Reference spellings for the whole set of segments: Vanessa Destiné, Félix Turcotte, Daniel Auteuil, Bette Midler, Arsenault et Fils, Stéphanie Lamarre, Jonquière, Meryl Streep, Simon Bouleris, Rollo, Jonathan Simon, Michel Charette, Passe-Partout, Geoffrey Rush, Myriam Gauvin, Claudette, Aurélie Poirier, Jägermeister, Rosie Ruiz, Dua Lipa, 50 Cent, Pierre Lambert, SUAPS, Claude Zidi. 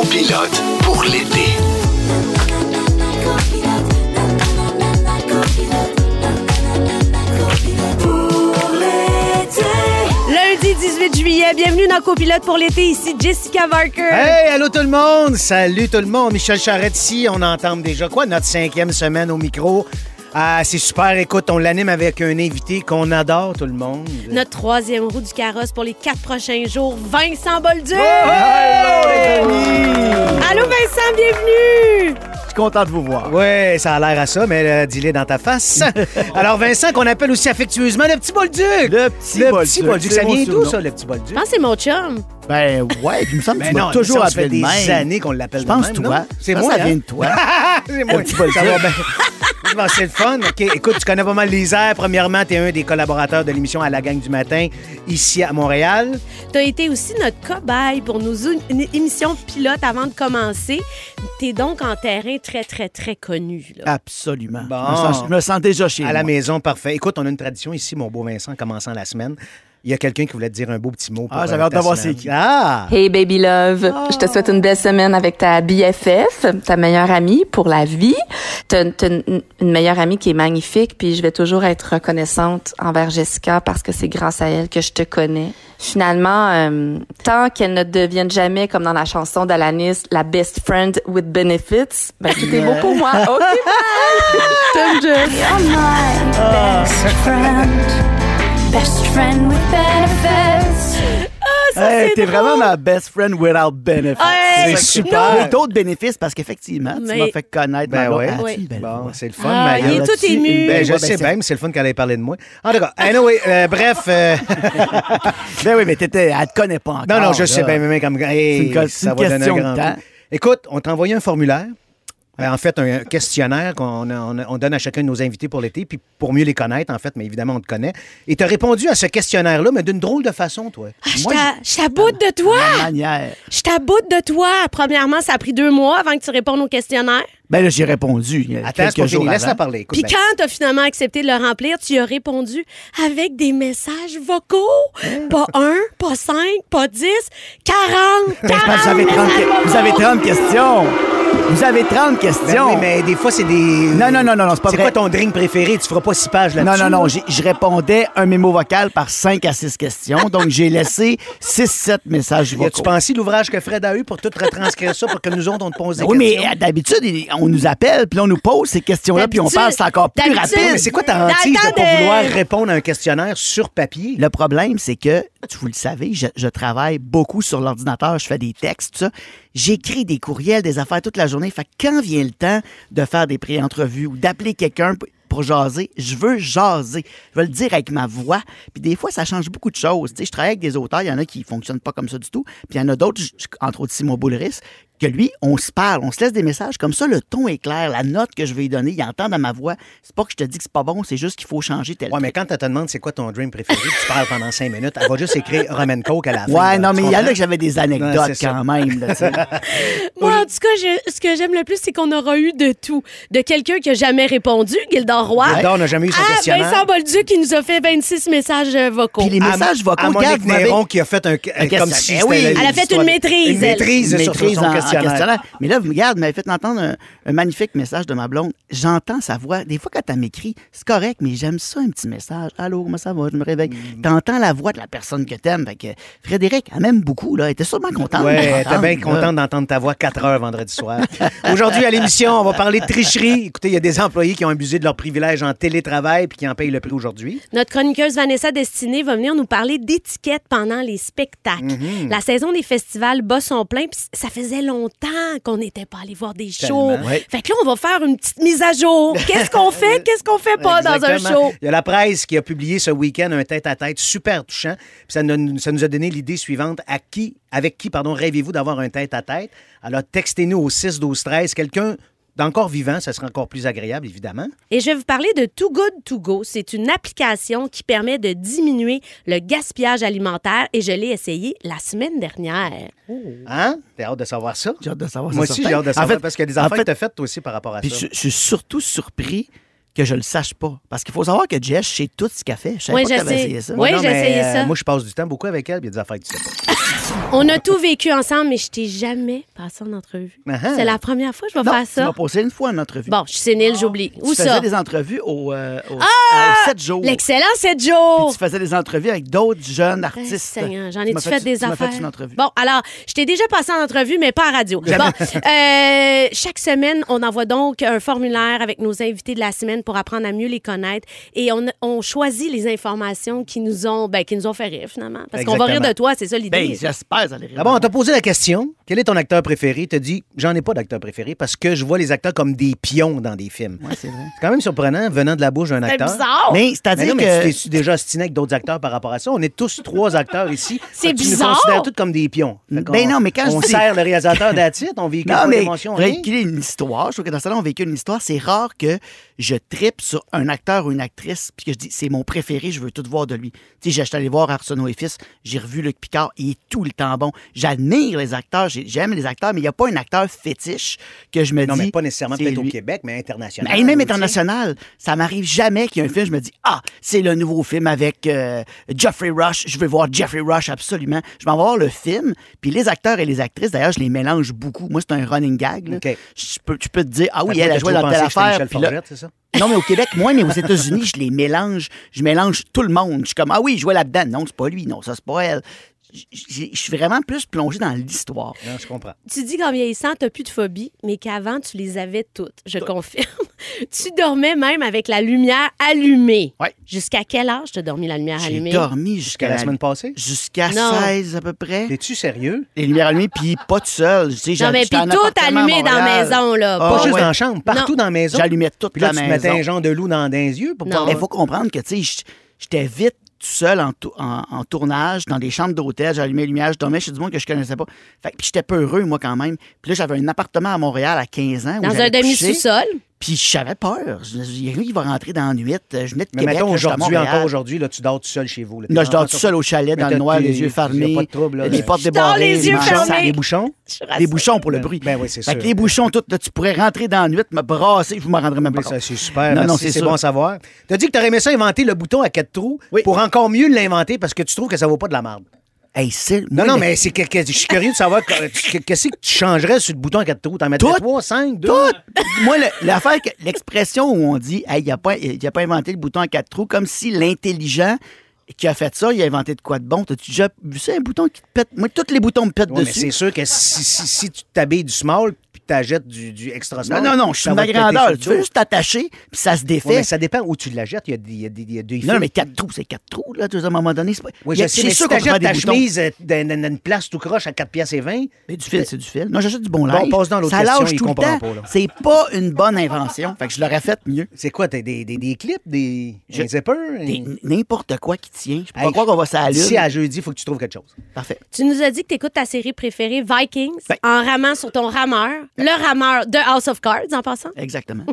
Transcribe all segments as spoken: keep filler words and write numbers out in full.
copilote pour l'été. dix-huit juillet. Bienvenue dans Copilote pour l'été, ici Jessica Barker. Hey, allô tout le monde! Salut tout le monde! Michel Charette ici, on entend déjà quoi? Notre cinquième semaine au micro. Ah, c'est super. Écoute, on l'anime avec un invité qu'on adore, tout le monde. Notre troisième roue du carrosse pour les quatre prochains jours, Vincent Bolduc! Oh, allô les amis! Allô Vincent, bienvenue! Content de vous voir. Oui, ça a l'air à ça, mais euh, dis-le dans ta face. Alors, Vincent, qu'on appelle aussi affectueusement le petit Bolduc. Le petit le Bolduc. Petit Bolduc. Ça vient d'où, ça, le petit Bolduc? Je pense que c'est mon chum. Ben, ouais, puis il me semble que tu m'as toujours appelé le même. Ça fait des années qu'on l'appelle le même. Je pense toi. C'est moi, ça vient de toi. C'est moi. Le petit Bolduc. Ça va bien. Bon, c'est le fun. OK, écoute, tu connais pas mal les airs. Premièrement, t'es un des collaborateurs de l'émission À la gang du matin, ici à Montréal. T'as été aussi notre cobaye pour nos émissions pilotes avant de commencer. T'es donc en terrain très, très, très connu. Là. Absolument. Bon. Je, me sens, je me sens déjà chez À moi. La maison, parfait. Écoute, on a une tradition ici, mon beau Vincent, commençant la semaine. Il y a quelqu'un qui voulait te dire un beau petit mot. Pour ah, j'avais hâte d'avoir c'est qui. Ah! Hey, baby love, oh. Je te souhaite une belle semaine avec ta B F F, ta meilleure amie pour la vie. T'as, t'as une, une meilleure amie qui est magnifique, puis je vais toujours être reconnaissante envers Jessica parce que c'est grâce à elle que je te connais. Finalement, euh, tant qu'elle ne devienne jamais, comme dans la chanson d'Alanis, la best friend with benefits, ben tout est beau pour moi. OK, bye! You're my best friend. Best friend with benefits. Ah, ça hey, c'est t'es drôle. Vraiment ma best friend without benefits. Hey, c'est super. Plutôt de bénéfices parce qu'effectivement, mais... tu m'as fait connaître. Ben ouais. Oui. Bon, c'est le fun. Ah, Maria, il est tout ému. Ben, je ouais, ben, sais c'est... bien, mais c'est le fun qu'elle ait parlé de moi. En tout cas, anyway, euh, bref. Euh... ben oui, mais t'étais, elle te connaît pas encore. Non, non, je là. Sais bien, mais comme hey, c'est une, ça une va question donner un grand de temps. Écoute, on t'a envoyé un formulaire. En fait, un questionnaire qu'on on, on donne à chacun de nos invités pour l'été, puis pour mieux les connaître, en fait, mais évidemment, on te connaît. Et t'as répondu à ce questionnaire-là, mais d'une drôle de façon, toi. Ah, moi, je t'aboute de toi! Je t'aboute de toi! Premièrement, ça a pris deux mois avant que tu répondes au questionnaire. Ben là, j'ai répondu. Il y a Attends, quelques jours laisse-la parler. Puis ben. Quand t'as finalement accepté de le remplir, tu as répondu avec des messages vocaux. Pas un, pas cinq, pas dix, quarante, quarante, quarante vous, avez trente, vous avez trente questions. Vous avez trente questions. Ben oui, mais des fois, c'est des... Non, non, non, non, c'est pas c'est vrai. C'est quoi ton drink préféré? Tu feras pas six pages là-dessus. Non, non, non, j'ai, je répondais un mémo vocal par cinq à six questions. Donc, j'ai laissé six sept messages vocaux. As-tu pensé l'ouvrage que Fred a eu pour tout retranscrire ça pour que nous autres, on te pose des oui, questions? Oui, mais d'habitude, on nous appelle, puis on nous pose ces questions-là, d'habitude, puis on pense encore plus d'habitude. Rapide. Mais c'est quoi ta hantise de pas vouloir répondre à un questionnaire sur papier? Le problème, c'est que, tu vous le savez, je, je travaille beaucoup sur l'ordinateur, je fais des textes, tout ça. J'écris des courriels, des affaires toute la journée. Fait que quand vient le temps de faire des pré-entrevues ou d'appeler quelqu'un pour jaser, je veux jaser. Je veux le dire avec ma voix. Puis des fois, ça change beaucoup de choses. Tu sais, je travaille avec des auteurs, il y en a qui ne fonctionnent pas comme ça du tout. Puis il y en a d'autres, entre autres Simon Bouleris, que lui, on se parle, on se laisse des messages. Comme ça, le ton est clair. La note que je vais lui donner, il entend dans ma voix. C'est pas que je te dis que c'est pas bon, c'est juste qu'il faut changer tel ouais, truc. Mais quand elle te demande c'est quoi ton dream préféré, tu parles pendant cinq minutes, elle va juste écrire Roman Coke à la fin. Ouais, non, mais il y en a que j'avais des anecdotes non, quand ça. Même. Là, moi, en tout cas, je, ce que j'aime le plus, c'est qu'on aura eu de tout. De quelqu'un qui n'a jamais répondu, Gildor Roy. Gildor n'a jamais eu son questionnaire. Vincent Bolduc qui nous a fait vingt-six messages vocaux. Puis les messages à, vocaux, à Monique Néron qui a fait un, un comme si eh oui, elle a fait une maîtrise. Une maîtrise sur son questionnaire. En questionnaire. Mais là, regarde, vous m'avez fait entendre un, un magnifique message de ma blonde. J'entends sa voix. Des fois, quand elle m'écrit, c'est correct, mais j'aime ça, un petit message. Allô, comment ça va? Je me réveille. Mm. T'entends la voix de la personne que t'aimes. Fait que Frédéric, elle m'aime beaucoup. Là. Elle était sûrement contente. Oui, elle était bien contente d'entendre ta voix quatre heures vendredi soir. Aujourd'hui, à l'émission, on va parler de tricherie. Écoutez, il y a des employés qui ont abusé de leurs privilèges en télétravail puis qui en payent le prix aujourd'hui. Notre chroniqueuse Vanessa Destiné va venir nous parler d'étiquette pendant les spectacles. Mm-hmm. La saison des festivals bat son plein, puis ça faisait longtemps qu'on n'était pas allé voir des shows. Ouais. Fait que là, on va faire une petite mise à jour. Qu'est-ce qu'on fait? Qu'est-ce qu'on fait pas dans un show? Il y a la presse qui a publié ce week-end un tête-à-tête super touchant. Puis ça nous, ça nous a donné l'idée suivante. À qui, avec qui, pardon, rêvez-vous d'avoir un tête-à-tête? Alors, textez-nous au six douze treize. Quelqu'un... D'encore vivant, ça sera encore plus agréable, évidemment. Et je vais vous parler de Too Good To Go. C'est une application qui permet de diminuer le gaspillage alimentaire et je l'ai essayé la semaine dernière. Oh. Hein? T'as hâte de savoir ça? J'ai hâte de savoir ça. Moi aussi, j'ai hâte de savoir en fait, parce qu'il y a des affaires en fait, que t'as faites aussi par rapport à ça. Je, je suis surtout surpris que je le sache pas. Parce qu'il faut savoir que Jess, je sais tout ce qu'elle fait. Je savais oui, pas que t'avais essayé ça. Oui, non, j'ai essayé ça. Euh, moi, je passe du temps beaucoup avec elle et il y a des affaires que tu sais pas. On a tout vécu ensemble, mais je t'ai jamais passé en entrevue. Uh-huh. C'est la première fois que je vais non, faire ça. Tu m'as passé une fois en entrevue. Bon, je suis sénile, oh. j'oublie. Où tu ça? Tu faisais des entrevues au, euh, au, ah! au sept jours. L'excellent sept jours. Puis tu faisais des entrevues avec d'autres jeunes artistes. Seigneur, j'en ai-tu fait, fait des tu affaires? Fait une entrevue. Bon, alors, je t'ai déjà passé en entrevue, mais pas à radio. Bon, euh, chaque semaine, on envoie donc un formulaire avec nos invités de la semaine pour apprendre à mieux les connaître. Et on, on choisit les informations qui nous ont, ben, qui nous ont fait rire, finalement. Parce qu'on va rire de toi, c'est ça l'idée. Ben, j'espère aller rire. D'abord, on t'a posé la question. Quel est ton acteur préféré? Tu as dit, j'en ai pas d'acteur préféré parce que je vois les acteurs comme des pions dans des films. Ouais, c'est vrai. C'est quand même surprenant, venant de la bouche d'un acteur. C'est bizarre! Mais c'est-à-dire mais non, que... Mais tu t'es déjà ostiné avec d'autres acteurs par rapport à ça. On est tous trois acteurs ici. C'est bizarre! Tu nous considères tous comme des pions. Mais ben non, mais quand on je sert dis... le réalisateur d'Atit, on véhicule non, mais émotion. Il y a une histoire. Je trouve que dans ce salon, on véhicule une histoire. C'est rare que je trippe sur un acteur ou une actrice puis que je dis, c'est mon préféré, je veux tout voir de lui. Tu sais, j'étais allé voir Arsenault et Fils, j'ai revu Luc Picard, il est tout le temps bon. J'admire les acteurs, j'aime les acteurs, mais il n'y a pas un acteur fétiche que je me non, dis... Non, mais pas nécessairement peut-être au Québec, mais international. Mais même international, ça m'arrive jamais qu'il y ait un film, je me dis, ah, c'est le nouveau film avec euh, Geoffrey Rush, je veux voir Geoffrey Rush absolument. Je m'en vais voir le film, puis les acteurs et les actrices, d'ailleurs, je les mélange beaucoup. Moi, c'est un running gag. Okay. Je peux, tu peux te dire, ah oui, elle a joué dans telle affaire. Non, mais au Québec, moi, mais aux États-Unis, je les mélange. Je mélange tout le monde. Je suis comme, ah oui, je vois là-dedans. Non, c'est pas lui. Non, ça, c'est pas elle. Je suis vraiment plus plongée dans l'histoire. Non, je comprends. Tu dis qu'en vieillissant, t'as plus de phobie, mais qu'avant, tu les avais toutes. Je Tout. confirme. Tu dormais même avec la lumière allumée. Oui. Jusqu'à quel âge t'as dormi la lumière J'ai allumée? J'ai dormi jusqu'à la, la semaine passée. Jusqu'à non. seize à peu près. T'es-tu sérieux? Les lumières allumées, puis pas tout seul. Tu sais, non, mais puis tout allumé dans la maison, là. Pas, pas juste ouais. dans la chambre, partout non. dans la maison. J'allumais toute puis là, la tu maison. Tu mettais un genre de loup dans les yeux. Pour il faut comprendre que, tu sais, j'étais vite tout seul en, t- en, en tournage, dans des chambres d'hôtel, j'allumais les lumières, je dormais chez du monde que je connaissais pas. Fait que puis j'étais peureux, moi, quand même. Puis là, j'avais un appartement à Montréal à quinze ans. Dans un demi-sous-sol. Puis j'avais peur. Il y a qui va rentrer dans la nuit. Je venais de mais Québec. Mais mettons, aujourd'hui, encore aujourd'hui, là, tu dors tout seul chez vous. Là, non, je dors tout seul au chalet, mais dans le noir, les yeux fermés. Pas de trouble. Là, les portes débarrées. les yeux fermés. Les bouchons. Les bouchons pour le bruit. Ben oui, c'est ça. Fait que les bouchons, tout, là, tu pourrais rentrer dans la nuit, me brasser, je vous m'en rendrais même pas compte. C'est super. Non, non, c'est, c'est bon à savoir. Tu as dit que tu aurais aimé ça inventer le bouton à quatre trous oui. pour encore mieux l'inventer parce que tu trouves que ça vaut pas de la merde. Hey, c'est... Non, oui, non, mais, mais c'est que, que, je suis curieux de savoir que, qu'est-ce que tu changerais sur le bouton à quatre trous. T'en mettrais trois, cinq, deux? Tout! Moi, le, l'affaire, que, l'expression où on dit hey, il n'a pas, pas inventé le bouton à quatre trous, comme si l'intelligent qui a fait ça, il a inventé de quoi de bon. T'as-tu déjà vu ça, un bouton qui te pète? Moi, tous les boutons me pètent ouais, dessus. Mais c'est sûr que si, si, si tu t'habilles du small... t'ajettes du, du extra small. Non, non, non, je suis ma grandeur. Tu veux juste t'attacher, puis ça se défait. Ouais, mais ça dépend où tu la jettes. Il y a des, il y a des films. Non, mais quatre trous, c'est quatre trous, là, à un moment donné. C'est, pas... oui, je a, sais, c'est sûr qu'on prend des boutons. Si t'achètes ta chemise dans une place tout croche à quatre piastres et vingt. Mais du fil, c'est du fil. Non, j'achète du bon linge. Bon, passe dans l'autre ça question, lâche tout le temps. Pas, c'est pas une bonne invention. Fait que je l'aurais fait mieux. C'est quoi, t'as des, des, des clips, des je... zippers? Des... N'importe quoi qui tient. Je peux pas croire qu'on va s'allumer. Si à jeudi, il faut que tu trouves quelque chose. Parfait. Tu nous as dit que t'écoutes ta série préférée, Vikings, en ramant sur ton rameur. Le rameur de House of Cards, en passant. Exactement.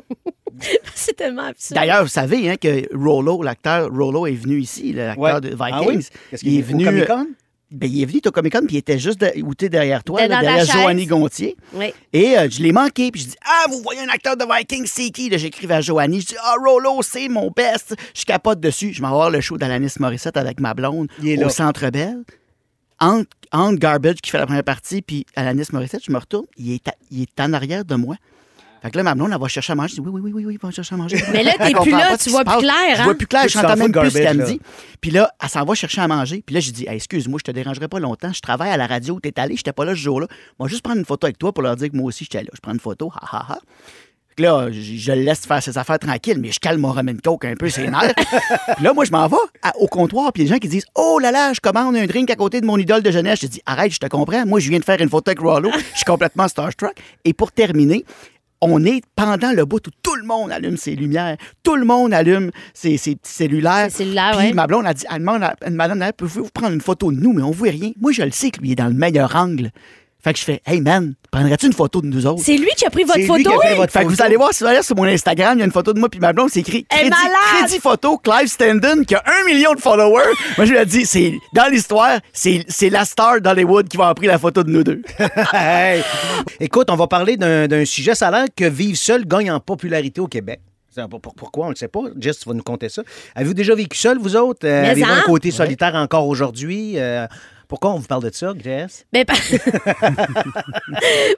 C'est tellement absurde. D'ailleurs, vous savez hein, que Rollo, l'acteur Rollo, est venu ici, l'acteur ouais. de Vikings. Ah oui? Qu'est-ce qu'il il est venu au Comic-Con? Ben, il est venu au Comic-Con, puis il était juste de, outé derrière toi, là, derrière Joannie Gontier. Oui. Et euh, je l'ai manqué, puis je dis ah, vous voyez un acteur de Vikings, c'est qui? Là, j'écrivais à Joannie, je dis ah, Rollo, c'est mon best. Je capote dessus. Je vais avoir le show d'Alanis Morissette avec ma blonde au Centre Bell. Entre, entre Garbage qui fait la première partie puis Alanis Morissette, je me retourne, il est, à, il est en arrière de moi. Fait que là, ma blonde, elle va chercher à manger. Je dis oui, oui, oui, oui, oui, va chercher à manger. Mais là, t'es plus là, tu vois plus clair. Hein? Je vois plus clair, je n'entends même plus ce qu'elle me dit. Puis là, elle s'en va chercher à manger. Puis là, je dis hey, excuse-moi, je te dérangerai pas longtemps. Je travaille à la radio où t'es allé, j'étais pas là ce jour-là. Moi, juste prendre une photo avec toi pour leur dire que moi aussi, j'étais là. Je prends une photo, ha, ha, ha. Là, je le laisse faire ses affaires tranquilles, mais je calme mon Roman Coke un peu, c'est nerf. Puis là, moi, je m'en vais à, au comptoir, puis les gens qui disent oh là là, je commande un drink à côté de mon idole de jeunesse. Je te dis arrête, je te comprends. Moi, je viens de faire une photo avec Rollo. Je suis complètement starstruck. Et pour terminer, on est pendant le bout où tout le monde allume ses lumières, tout le monde allume ses, ses petits cellulaires. Puis ouais. ma blonde a dit elle demande à madame, pouvez-vous prendre une photo de nous, mais on voit rien. Moi, je le sais que lui est dans le meilleur angle. Fait que je fais hey man, prendrais-tu une photo de nous autres? C'est lui qui a pris votre c'est photo? Lui qui a pris oui. votre fait photo. Que vous allez voir, si vous allez sur mon Instagram, il y a une photo de moi puis ma blonde, c'est écrit crédit, crédit photo, Clive Standen, qui a un million de followers. Moi, je lui ai dit, c'est, dans l'histoire, c'est, c'est la star d'Hollywood qui va avoir pris la photo de nous deux. Hey. Écoute, on va parler d'un, d'un sujet, ça a l'air que Vivre seul gagne en popularité au Québec. Pourquoi? On ne sait pas. Jess, tu vas nous conter ça. Avez-vous déjà vécu seul, vous autres? Euh, avez-vous un côté solitaire ouais. encore aujourd'hui? Euh, Pourquoi on vous parle de ça, Jess? Ben, par...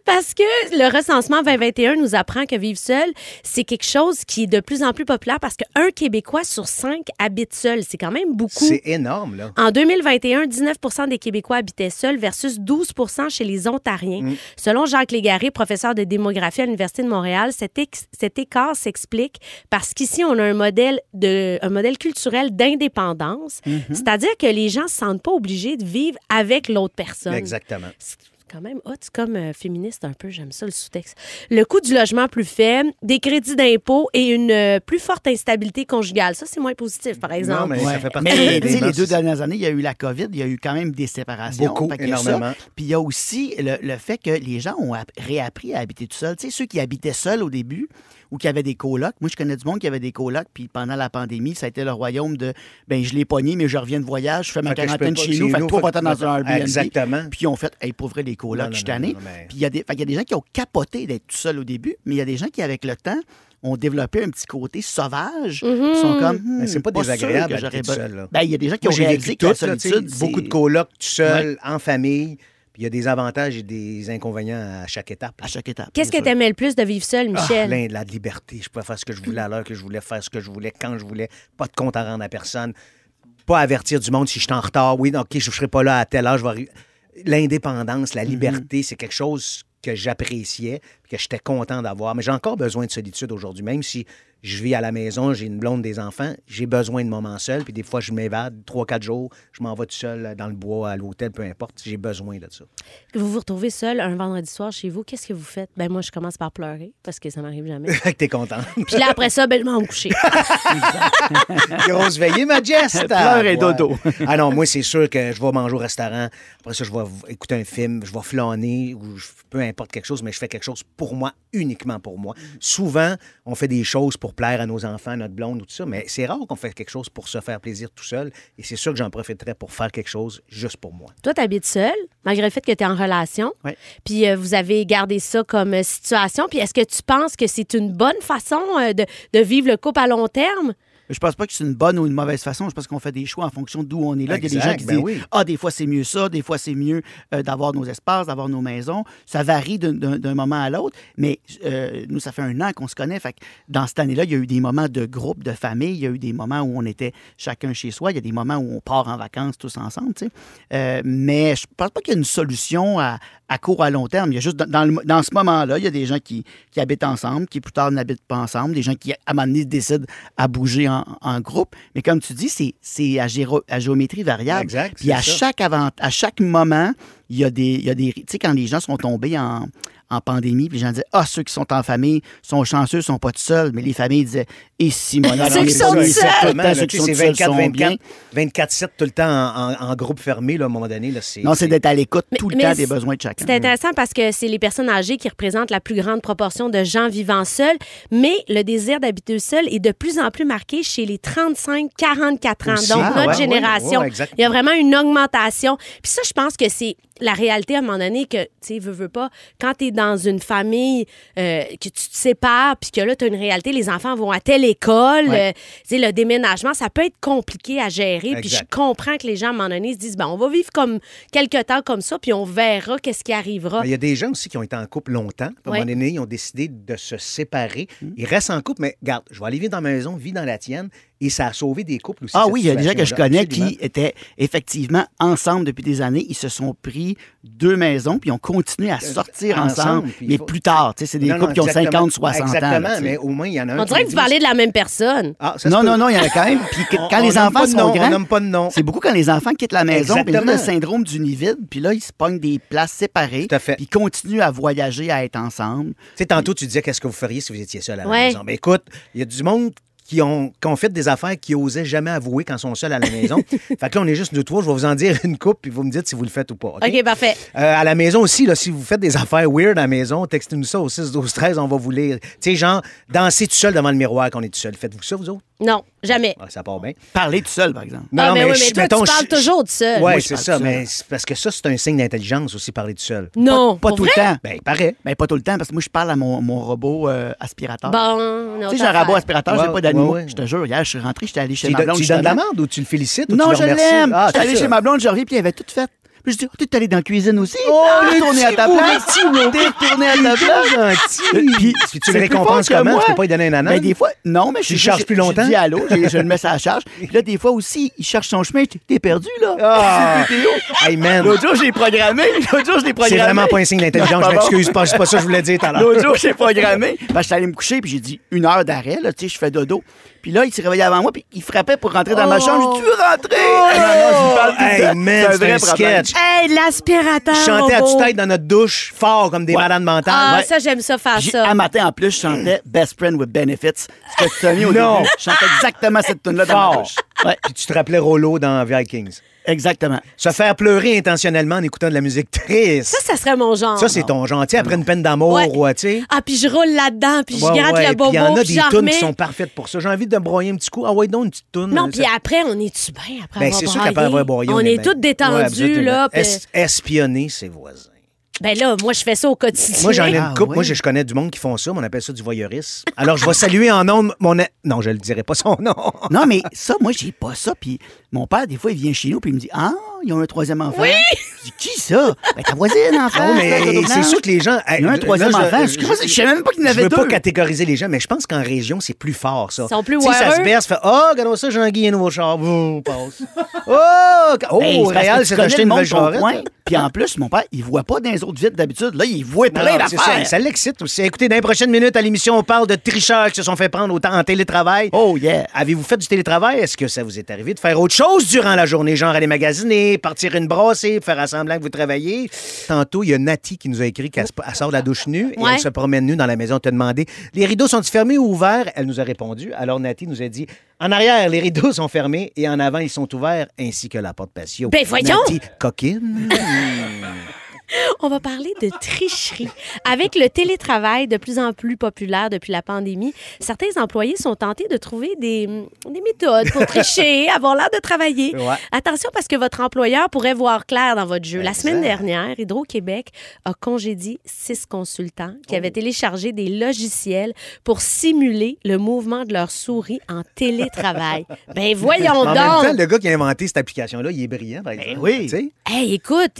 Parce que le recensement vingt vingt et un nous apprend que vivre seul, c'est quelque chose qui est de plus en plus populaire parce qu'un Québécois sur cinq habite seul. C'est quand même beaucoup. C'est énorme, là. En deux mille vingt et un, dix-neuf pour cent des Québécois habitaient seuls versus douze pour cent chez les Ontariens. Mm. Selon Jacques Légaré, professeur de démographie à l'Université de Montréal, cet, ex... cet écart s'explique parce qu'ici, on a un modèle, de... un modèle culturel d'indépendance. Mm-hmm. C'est-à-dire que les gens ne se sentent pas obligés de vivre avec l'autre personne. Exactement. C'est quand même hot, c'est comme euh, féministe un peu, j'aime ça le sous-texte. Le coût du logement plus faible, des crédits d'impôt et une euh, plus forte instabilité conjugale. Ça, c'est moins positif, par exemple. Non, mais ouais. ça fait partie mais, des... Les deux dernières années, il y a eu la COVID, il y a eu quand même des séparations. Beaucoup, énormément. Puis il y a aussi le, le fait que les gens ont réappris à habiter tout seul. Tu sais, ceux qui habitaient seuls au début... ou qui avaient des colocs. Moi, je connais du monde qui avait des colocs, puis pendant la pandémie, ça a été le royaume de « ben je l'ai pogné, mais je reviens de voyage, je fais ma quarantaine chez nous, fait que toi, va-t'en dans un Airbnb. » Exactement. Puis ils ont fait « hey, pour vrai, les colocs, je suis tanné. » Puis il y a des gens qui ont capoté d'être tout seul au début, mais il y a des gens qui, avec le temps, ont développé un petit côté sauvage. Mm-hmm. Ils sont comme... Hm, mais c'est pas, pas désagréable d'être tout seul. Ben, il y a des gens qui ont réalisé que la solitude... Beaucoup de colocs tout seul, en famille... Il y a des avantages et des inconvénients à chaque étape. À chaque étape. Qu'est-ce que tu aimais le plus de vivre seul, Michel? Ah, la liberté. Je pouvais faire ce que je voulais à l'heure que je voulais, faire ce que je voulais, quand je voulais. Pas de compte à rendre à personne. Pas avertir du monde si je suis en retard. Oui, OK, je ne serai pas là à tel âge. L'indépendance, la liberté, mm-hmm. c'est quelque chose que j'appréciais, que j'étais content d'avoir. Mais j'ai encore besoin de solitude aujourd'hui. Même si je vis à la maison, j'ai une blonde, des enfants, j'ai besoin de moments seuls. Puis des fois, je m'évade trois, quatre jours, je m'en vais tout seul dans le bois, à l'hôtel, peu importe. J'ai besoin de ça. Vous vous retrouvez seul un vendredi soir chez vous, qu'est-ce que vous faites? Ben moi, je commence par pleurer parce que ça m'arrive jamais. Fait que t'es content. Puis là, après ça, ben je m'en vais coucher. Grosse veillée, ma Jess! Pleure et dodo. Ah non, moi, c'est sûr que je vais manger au restaurant. Après ça, je vais écouter un film, je vais flâner ou je... peu importe quelque chose, mais je fais quelque chose pour moi, uniquement pour moi. Souvent, on fait des choses pour plaire à nos enfants, à notre blonde ou tout ça, mais c'est rare qu'on fait quelque chose pour se faire plaisir tout seul et c'est sûr que j'en profiterais pour faire quelque chose juste pour moi. Toi, t'habites seul, malgré le fait que t'es en relation, oui. Puis euh, vous avez gardé ça comme euh, situation, puis est-ce que tu penses que c'est une bonne façon euh, de, de vivre le couple à long terme? Je pense pas que c'est une bonne ou une mauvaise façon. Je pense qu'on fait des choix en fonction d'où on est là. Exact, il y a des gens qui ben disent oui. « Ah, des fois, c'est mieux ça. Des fois, c'est mieux euh, d'avoir nos espaces, d'avoir nos maisons. » Ça varie d'un, d'un, d'un moment à l'autre. Mais euh, nous, ça fait un an qu'on se connaît. Fait que dans cette année-là, il y a eu des moments de groupe, de famille. Il y a eu des moments où on était chacun chez soi. Il y a des moments où on part en vacances tous ensemble. Euh, mais je pense pas qu'il y a une solution à, à court, à long terme. Il y a juste dans, dans, le, dans ce moment-là, il y a des gens qui, qui habitent ensemble, qui plus tard n'habitent pas ensemble. Des gens qui, à un moment donné, décident à bouger en En, en groupe, mais comme tu dis, c'est, c'est à, géro, à géométrie variable. Exact, puis à chaque, avant, à chaque moment, il y a des... des tu sais, quand les gens sont tombés en, en pandémie, puis les gens disaient, ah, ceux qui sont en famille sont chanceux, sont pas tout seuls, mais les familles disaient, et si mon ceux qui sont tout seuls, ceux qui sont tout seuls sont bien. vingt-quatre sept tout le temps en, en, en groupe fermé, là, à un moment donné. Là, c'est, non, c'est, c'est d'être à l'écoute mais, tout le temps des besoins de chacun. C'est intéressant parce que c'est les personnes âgées qui représentent la plus grande proportion de gens vivant seuls, mais le désir d'habiter seul est de plus en plus marqué chez les trente-cinq à quarante-quatre ans. Aussi, donc, ah, notre ouais, génération, ouais, ouais, il y a vraiment une augmentation. Puis ça, je pense que c'est la réalité à un moment donné que, tu sais, veux, veux pas, quand t'es dans une famille euh, que tu te sépares, puis que là, t'as une réalité, les enfants vont à telle école, ouais. euh, tu sais, le déménagement, ça peut être compliqué à gérer. Puis je comprends que les gens, à un moment donné, se disent, ben, on va vivre comme quelques temps comme ça, puis on verra qu'est-ce qui arrivera. Il y a des gens aussi qui ont été en couple longtemps. À un ouais. moment donné, ils ont décidé de se séparer. Mmh. Ils restent en couple, mais regarde, je vais aller vivre dans ma maison, vis dans la tienne. Et ça a sauvé des couples aussi. Ah oui, il y a des gens que je connais absolument. Qui étaient effectivement ensemble depuis des années. Ils se sont pris deux maisons, puis ils ont continué à sortir ensemble, ensemble mais faut... plus tard. Tu sais, c'est des non, couples non, qui ont cinquante, soixante exactement, ans. Exactement, mais au moins, il y en a un. On dirait que vous parlez de la même personne. Ah, ça non, non, non, il y en a quand même. Puis quand on, les on enfants sont nom, grands, on nomme pas de nom. C'est beaucoup quand les enfants quittent la maison, puis ils ont le syndrome du nid vide, puis là, ils se pognent des places séparées, puis ils continuent à voyager, à être ensemble. Tu sais, tantôt, tu disais qu'est-ce que vous feriez si vous étiez seul à la maison. Mais écoute, il y a du monde qui ont, qui ont fait des affaires qu'ils n'osaient jamais avouer quand ils sont seuls à la maison. Fait que là, on est juste nous trois. Je vais vous en dire une coupe, puis vous me dites si vous le faites ou pas. OK, okay parfait. Euh, à la maison aussi, là, si vous faites des affaires weird à la maison, textez-nous ça au six douze treize, on va vous lire. Tu sais, genre, danser tout seul devant le miroir quand on est tout seul. Faites-vous ça, vous autres? Non, jamais. Ah, ça part bien. Parler tout seul, par exemple. Non, ah, mais, mais, oui, mais je, toi, mettons, tu parles toujours tout seul. Oui, c'est ça, mais c'est parce que ça, c'est un signe d'intelligence aussi, parler tout seul. Non, Pas, pas tout vrai? le temps. Bien, il paraît. Bien, pas tout le temps, parce que moi, je parle à mon, mon robot euh, aspirateur. Bon, non, tu sais, j'ai un robot aspirateur, ouais, j'ai pas d'animaux. Ouais, ouais. Je te jure, hier, je suis rentré, j'étais allé chez tu ma blonde. Tu lui donnes la merde ou tu le félicites? Non, ou tu je l'aime. Ah, je suis allé chez ma blonde, je reviens, puis il avait tout fait. Je dis, t'es allé dans la cuisine aussi? Oh, t'es tourné à ta place. T'es tourné à ta place. Puis, si tu le récompenses comment? Tu peux pas lui donner un ananas? Ben, des fois, non, mais je charge plus longtemps. Je dis allô, je le mets ça à charge. Puis là, des fois aussi, il cherche son chemin. T'es perdu, là. Hey, man. L'autre jour, j'ai programmé. L'autre jour, je l'ai programmé. C'est vraiment pas un signe d'intelligence. Je m'excuse. C'est pas ça que je voulais dire tout à l'heure. L'autre jour, j'ai programmé. Ben, je suis allé me coucher, puis j'ai dit une heure d'arrêt, là, tu sais, je fais dodo. Puis là, il s'est réveillé avant moi, puis il frappait pour rentrer dans oh. ma chambre. Je dis, tu veux rentrer? Oh. Non, non, parle hey, ça. Man, c'est un, vrai un sketch. Hey, l'aspirateur. Je chantais à tue-tête dans notre douche, fort comme des ouais. malades mentales. Ah, ouais. ça, j'aime ça faire j'ai, ça. Un matin, en plus, je chantais Best Friend with Benefits. Ce que tu t'as mis au non. début. Je chantais exactement cette tune-là dans ma douche. Ouais. Puis tu te rappelais Rollo dans Vikings. Exactement. Se faire pleurer intentionnellement en écoutant de la musique triste. Ça, ça serait mon genre. Ça, c'est ton genre. Tu sais, après une peine d'amour, ouais. ouais, tu sais. Ah, puis je roule là-dedans, puis je ouais, gratte ouais. le bobo, puis il y en a des tunes qui sont parfaites pour ça. J'ai envie de me broyer un petit coup. Ah ouais, donc une petite tune. Non, puis après, on est-tu bien après ben, avoir broyé? Bien, c'est sûr qu'après avoir broyé, on, on est, est toutes détendues, ouais, là. Pis... Es- espionner ses voisins. Ben là, moi, je fais ça au quotidien. Moi, j'en ai une couple. Ah, oui. Moi, je connais du monde qui font ça, mais on appelle ça du voyeurisme. Alors, je vais saluer en ondes mon... A... Non, je le dirai pas son nom. Non, mais ça, moi, j'ai pas ça. Puis mon père, des fois, il vient chez nous, puis il me dit « Ah, ils ont un troisième enfant. » Oui! Je dis « Qui ça? » Ben, ta voisine, enfant. Non, mais c'est sûr que les gens... Ils ont un troisième là, enfant. Je, je, je, je sais même pas qu'ils en avaient deux. Je veux pas catégoriser les gens, mais je pense qu'en région, c'est plus fort, ça. Ils sont plus voyeurs. Si ça se berce, fait « Ah, oh, regarde ça, Jean-Guy, un nouveau char. Oh, passe. Oh, oh hey, Réal, c'est acheté une nouvelle charrette. » Puis en plus, mon père, il voit pas dans les autres vides d'habitude. Là, il voit plein non, d'affaires. C'est ça, ça l'excite aussi. Écoutez, dans les prochaines minutes à l'émission, on parle de tricheurs qui se sont fait prendre au temps en télétravail. Oh yeah! Avez-vous fait du télétravail? Est-ce que ça vous est arrivé de faire autre chose durant la journée? Genre aller magasiner, partir une brassée, faire semblant que vous travaillez. Tantôt, il y a Nati qui nous a écrit qu'elle sort de la douche nue et ouais. elle se promène nue dans la maison. On t'a demandé, les rideaux sont-ils fermés ou ouverts? Elle nous a répondu. Alors Nati nous a dit, en arrière, les rideaux sont fermés et en avant, ils sont ouverts, ainsi que la porte patio. Ben voyons! Nati, coquine. On va parler de tricherie. Avec le télétravail de plus en plus populaire depuis la pandémie, certains employés sont tentés de trouver des, des méthodes pour tricher, avoir l'air de travailler. Ouais. Attention parce que votre employeur pourrait voir clair dans votre jeu. Ben la semaine ça. dernière, Hydro-Québec a congédié six consultants qui oh. avaient téléchargé des logiciels pour simuler le mouvement de leur souris en télétravail. Ben voyons en donc! En même temps, le gars qui a inventé cette application-là, il est brillant, par exemple. Ben oui! Hey, écoute,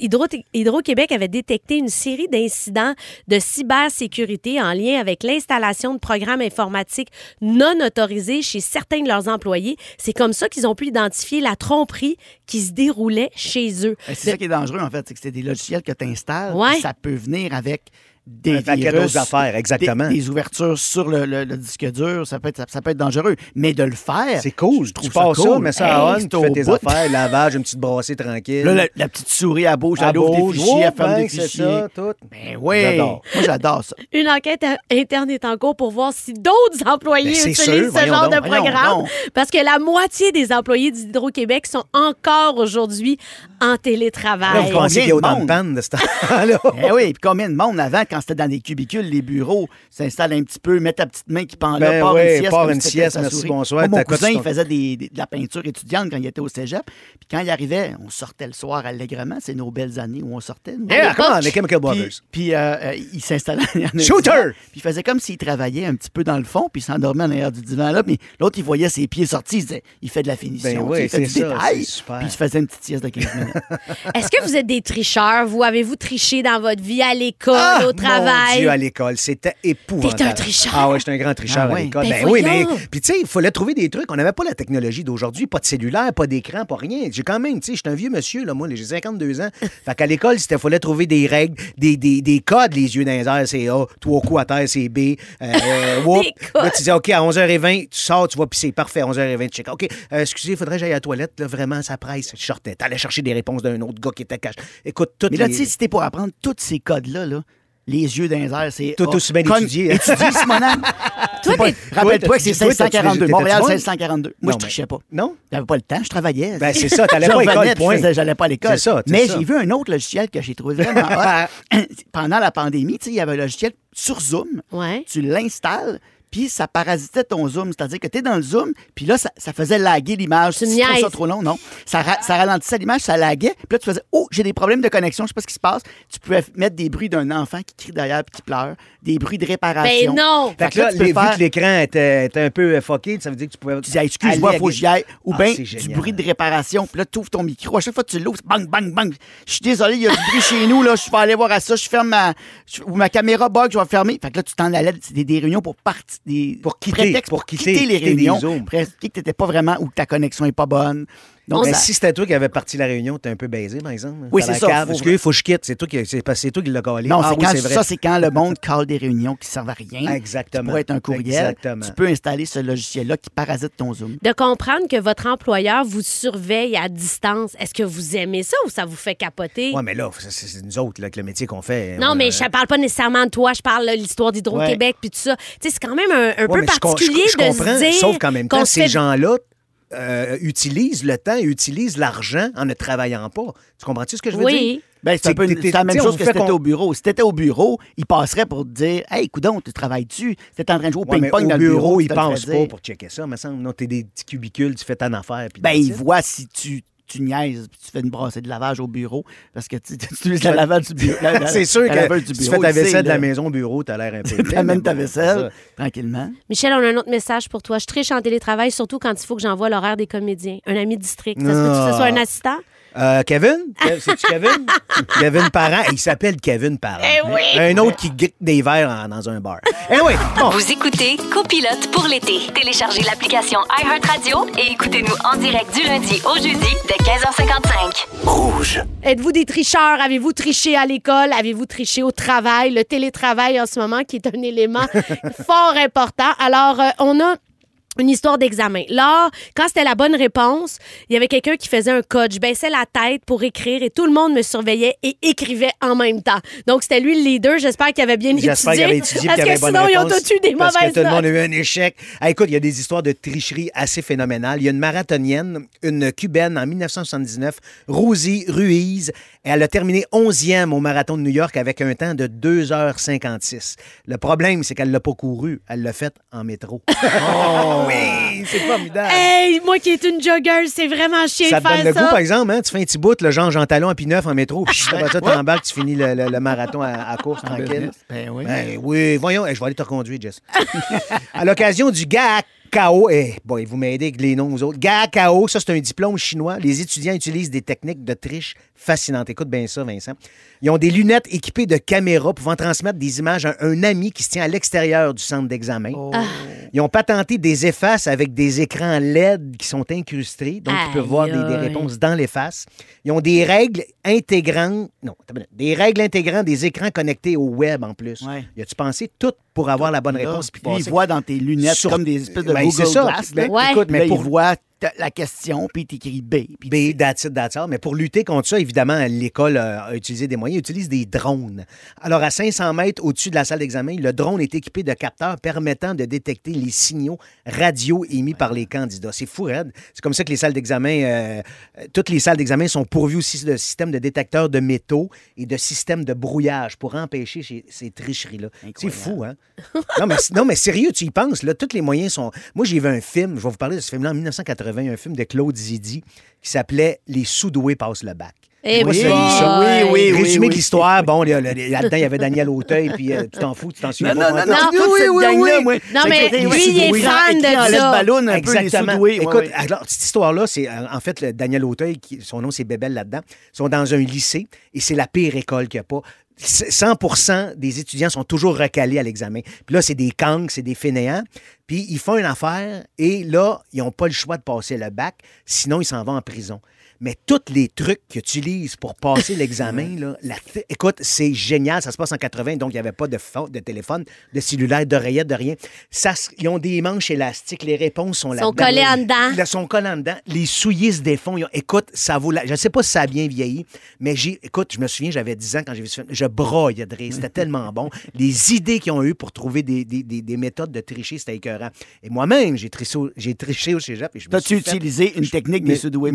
Hydro-Québec avait détecté une série d'incidents de cybersécurité en lien avec l'installation de programmes informatiques non autorisés chez certains de leurs employés. C'est comme ça qu'ils ont pu identifier la tromperie qui se déroulait chez eux. C'est de... ça qui est dangereux, en fait. C'est que c'est des logiciels que tu installes. Ouais. Ça peut venir avec... Des virus, affaires, exactement. Des, des ouvertures sur le, le, le disque dur, ça peut, être, ça, ça peut être dangereux. Mais de le faire... C'est cool, je trouve ça cool. Tu passes ça, mais ça à hey, tu fais tes bout. affaires, lavage, une petite brassée tranquille. Là, la, la petite souris à bouche, elle ouvre des fichiers, elle ferme des fichiers. C'est ça, tout. Ben oui, j'adore. Moi, j'adore ça. Une enquête interne est en cours pour voir si d'autres employés ben, utilisent sûr, ce genre donc. de programme. Parce que la moitié des employés d'Hydro-Québec sont encore aujourd'hui en télétravail. Vous pensez qu'il y a autant de panne de ce temps-là? Ben oui, puis combien de monde avant quand c'était dans des cubicules, les bureaux, s'installent un petit peu, mettent ta petite main qui pend là, ben part oui, une sieste. Part une sieste, merci, bonsoir. Moi, mon cousin, il faisait des, des, de la peinture étudiante quand il était au cégep. Puis quand il arrivait, on sortait le soir allègrement. C'est nos belles années où on sortait. Nous, hey, comment, les Chemical Brothers. Puis euh, euh, il s'installait en shooter! Puis il faisait comme s'il travaillait un petit peu dans le fond, puis il s'endormait en arrière du divan là. Puis l'autre, il voyait ses pieds sortis. Il disait, il fait de la finition. Ben oui, il fait du détail. Puis il se faisait une petite sieste de quinze minutes. Est-ce que vous êtes des tricheurs? Vous avez-vous triché dans votre vie à l'école? Ah! Au travail. Mon Dieu, à l'école, c'était épouvantable. T'es un tricheur. Ah ouais, j'étais un grand tricheur ah ouais. à l'école. Ben, ben oui, mais puis tu sais, il fallait trouver des trucs. On n'avait pas la technologie d'aujourd'hui, pas de cellulaire, pas d'écran, pas rien. J'ai quand même, tu sais, j'étais un vieux monsieur là, moi, j'ai cinquante-deux ans. Fait qu'à l'école, c'était fallait trouver des règles, des, des, des codes, les yeux dans les airs, c'est A, trois coups à terre, c'est B. Euh, whoop. Là, tu dis OK, à onze heures vingt, tu sors, tu vas pisser, parfait, onze heures vingt, check. OK, euh, excusez, faudrait que j'aille à la toilette, là, vraiment ça presse. Je sortais, t'allais chercher des réponses d'un autre gars qui était caché. Écoute, tout Mais là, les... tu sais, si t'es pour apprendre tous ces codes là là, les yeux dans les airs, c'est... Tout aussi bien Con... étudié. Étudié, Simonane. Rappelle-toi que c'est cinq cent quarante-deux. Montréal, cinq cent quarante-deux. Moi, je trichais pas. Non? J'avais pas le temps, je travaillais. Ben, c'est ça, t'allais pas à l'école, point. J'allais pas à l'école. C'est ça, mais j'ai vu un autre logiciel que j'ai trouvé vraiment hot. Pendant la pandémie, tu sais, il y avait un logiciel sur Zoom. Ouais. Tu l'installes, puis ça parasitait ton zoom. C'est-à-dire que tu es dans le zoom, puis là, ça, ça faisait laguer l'image. C'est si tu ça trop long, non. Ça, ra- ça ralentissait l'image, ça laguait. Puis là, tu faisais « Oh, j'ai des problèmes de connexion, je sais pas ce qui se passe. » Tu pouvais mettre des bruits d'un enfant qui crie derrière et qui pleure, des bruits de réparation. Mais non! Fait que là, là les, faire... vu que l'écran était, était un peu fucké, ça veut dire que tu pouvais... Tu disais « Excuse-moi, il faut que j'y aille. » Ou bien du bruit de réparation. Puis là, tu ouvres ton micro. À chaque fois que tu l'ouvres, bang, bang, bang. Je suis désolé, il y a du bruit chez nous. Là, je vais aller voir à ça. Je ferme ma... Ou ma caméra bug, je vais fermer. Fait que là, tu t'en allais des, des réunions pour partir... Des... Pour quitter. Prétexte pour quitter, quitter les quitter réunions. Presque que t'étais pas vraiment ou que ta connexion est pas bonne. Donc, mais ça... si c'était toi qui avais parti la réunion, t'es un peu baisé, par exemple. Oui, c'est ça. Cave, faut... Parce qu'il faut que je quitte. C'est toi qui, c'est, c'est toi qui l'as collé. Non, ah, c'est oui, quand, c'est vrai. Ça, c'est quand le monde colle des réunions qui servent à rien. Exactement. Ça pourrait être un courriel. Exactement. Tu peux installer ce logiciel-là qui parasite ton Zoom. De comprendre que votre employeur vous surveille à distance, est-ce que vous aimez ça ou ça vous fait capoter? Oui, mais là, c'est, c'est nous autres, là, que le métier qu'on fait. Non, on, mais euh... je ne parle pas nécessairement de toi. Je parle là, de l'histoire d'Hydro-Québec puis tout ça. Tu sais, c'est quand même un, un ouais, peu particulier je, je, je de se dire... Sauf qu'en même temps, ces gens-là... Euh, utilise le temps, utilise l'argent en ne travaillant pas. Tu comprends-tu ce que je veux oui. dire? Oui. Ben, c'est, c'est, c'est la même chose que si t'étais au bureau. Si t'étais au bureau, il passerait pour te dire « Hey, coudonc, tu travailles-tu? » T'étais en train de jouer au ouais, ping-pong au dans bureau, le bureau. Ils pensent pas pour checker ça. Mais ça, non, t'es des petits cubicules, tu fais ta affaire. Ben, ils voient si tu... tu niaises, tu fais une brassée de lavage au bureau parce que tu, tu utilises la lavage du bureau. La, la, c'est sûr la, la que du bureau, tu fais ta vaisselle de la maison au bureau, t'as l'air un peu... T'amènes ta vaisselle, tranquillement. Michel, on a un autre message pour toi. Je triche en télétravail, surtout quand il faut que j'envoie l'horaire des comédiens. Un ami district. Est-ce que tu que ce soit un assistant? Euh, Kevin? C'est-tu Kevin? Kevin Parent. Il s'appelle Kevin Parent. Eh oui. Un autre qui grippe des verres dans un bar. Eh oui. Bon. Vous écoutez Copilote pour l'été. Téléchargez l'application iHeartRadio et écoutez-nous en direct du lundi au jeudi dès quinze heures cinquante-cinq. Rouge. Êtes-vous des tricheurs? Avez-vous triché à l'école? Avez-vous triché au travail? Le télétravail en ce moment qui est un élément fort important. Alors, euh, on a... une histoire d'examen. Là, quand c'était la bonne réponse, il y avait quelqu'un qui faisait un code. Je baissais la tête pour écrire et tout le monde me surveillait et écrivait en même temps. Donc, c'était lui le leader. J'espère qu'il avait bien étudié. J'espère qu'il avait étudié parce qu'il avait que sinon, ils ont tous eu des mauvaises notes. Parce que tout le monde a eu un échec. Ah, écoute, il y a des histoires de tricherie assez phénoménales. Il y a une marathonienne, une cubaine en dix-neuf cent soixante-dix-neuf, Rosie Ruiz. Elle a terminé onzième au marathon de New York avec un temps de deux heures cinquante-six. Le problème, c'est qu'elle ne l'a pas couru. Elle l'a fait en métro. Oh! Oui, c'est formidable. Hey, moi qui est une joggeuse, c'est vraiment chiant de faire ça. Ça te donne le goût, par exemple, hein? Tu fais un petit bout, le genre Jean Talon à P neuf en métro, puis après ça, t'embarques, tu finis le, le, le marathon à, à course tranquille. Ben oui. Ben oui, voyons, hey, je vais aller te reconduire, Jess. À l'occasion du G A C, K O, eh, bon, vous m'aidez avec les noms, vous autres. G A K O, ça, c'est un diplôme chinois. Les étudiants utilisent des techniques de triche fascinantes. Écoute bien ça, Vincent. Ils ont des lunettes équipées de caméras pouvant transmettre des images à un ami qui se tient à l'extérieur du centre d'examen. Oh. Ah. Ils ont patenté des effaces avec des écrans L E D qui sont incrustés, donc ils peuvent voir des, des réponses dans l'efface. Ils ont des règles intégrantes, non, des règles intégrantes des écrans connectés au web en plus. Ouais. Y a-tu pensé tout pour avoir tout la bonne là, réponse? Puis ils voient dans tes lunettes sur... comme des espèces de ben, Google Glass. Ben, ouais. Écoute, mais là, pour voir... la question, puis t'écris B. Pis B, that's it, that's all. Mais pour lutter contre ça, évidemment, l'école a utilisé des moyens, utilise des drones. Alors, à cinq cents mètres au-dessus de la salle d'examen, le drone est équipé de capteurs permettant de détecter les signaux radio émis ouais. par les candidats. C'est fou, raide. C'est comme ça que les salles d'examen, euh, toutes les salles d'examen sont pourvues aussi de systèmes de détecteurs de métaux et de systèmes de brouillage pour empêcher ces, ces tricheries-là. Incroyable. C'est fou, hein? non, mais, non, mais sérieux, tu y penses, là, tous les moyens sont... Moi, j'ai vu un film, je vais vous parler de ce film-là, en dix-neuf cent quatre-vingt, un film de Claude Zidi qui s'appelait « Les sous-doués passent le bac ». Et oui, oui, oui, oui, oui. Résumé oui, oui. de l'histoire, bon, là-dedans, il y avait Daniel Auteuil, puis euh, tu t'en fous, tu t'en souviens pas. Non, non, non, non, non, oui, oui, oui. Moi, non, mais lui, lui il est fan de ça. Ballon, exactement. Écoute, oui, oui. alors, cette histoire-là, c'est en fait, le Daniel Auteuil, qui, son nom, c'est Bébel là-dedans, sont dans un lycée, et c'est la pire école qu'il n'y a pas. cent pour cent des étudiants sont toujours recalés à l'examen. Puis là, c'est des kangs, c'est des fainéants. Puis ils font une affaire et là, ils n'ont pas le choix de passer le bac, sinon ils s'en vont en prison. Mais tous les trucs qu'ils utilisent pour passer l'examen, là, la th- écoute, c'est génial. Ça se passe en quatre-vingt, donc il n'y avait pas de, fa- de téléphone, de cellulaire, d'oreillette, de rien. Ça, ils ont des manches élastiques. Les réponses sont là-dedans. Ils sont collés en dedans. Ils sont collés en dedans. Les souliers se défont. Ont... Écoute, ça vaut la... Je ne sais pas si ça a bien vieilli, mais j'ai... écoute, je me souviens, j'avais dix ans quand j'ai vu ce film. Je broyais de rire. C'était tellement bon. Les idées qu'ils ont eues pour trouver des, des, des, des méthodes de tricher, c'était écœurant. Et moi-même, j'ai triché au, j'ai triché au cégep. Et je me T'as-tu utilisé fait... une technique des sous-doués?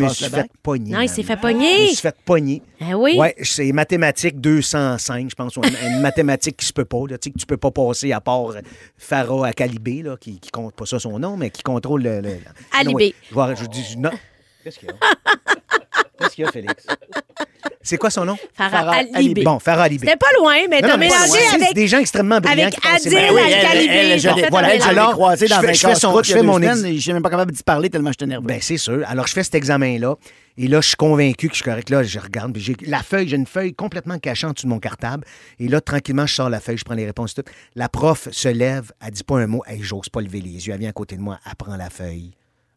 pogner. Non, il s'est fait pogner. Il s'est fait pogner. Ah oui? Oui, c'est mathématiques deux cent cinq, je pense. Une mathématique qui se peut pas. Là, tu sais, que tu peux pas passer à part Farah Alibay, là, qui, qui compte pas ça son nom, mais qui contrôle le... le... Alibay. Non, ouais, je, je dis non. Qu'est-ce qu'il y a? Qu'est-ce qu'il y a, Félix? C'est quoi son nom? Farah Alibay. Bon, Farah Alibay. C'était pas loin, mais t'as mélangé avec... C'est des gens extrêmement brillants. Avec Adil Al-Khalibé. Voilà, elle, je l'ai croisé dans un casse-croûte il y a deux semaines. Je suis même pas capable d'y parler tellement je suis énervé. Bien, c'est sûr. Alors, je fais cet examen-là. Et là, je suis convaincu que je suis correct. Là, je regarde. Puis j'ai la feuille, j'ai une feuille complètement cachée en dessous de mon cartable. Et là, tranquillement, je sors la feuille, je prends les réponses toutes. La prof se lève, elle dit pas un mot. Elle, j'ose pas lever les yeux. Elle vient à côté de moi, elle prend la feuille.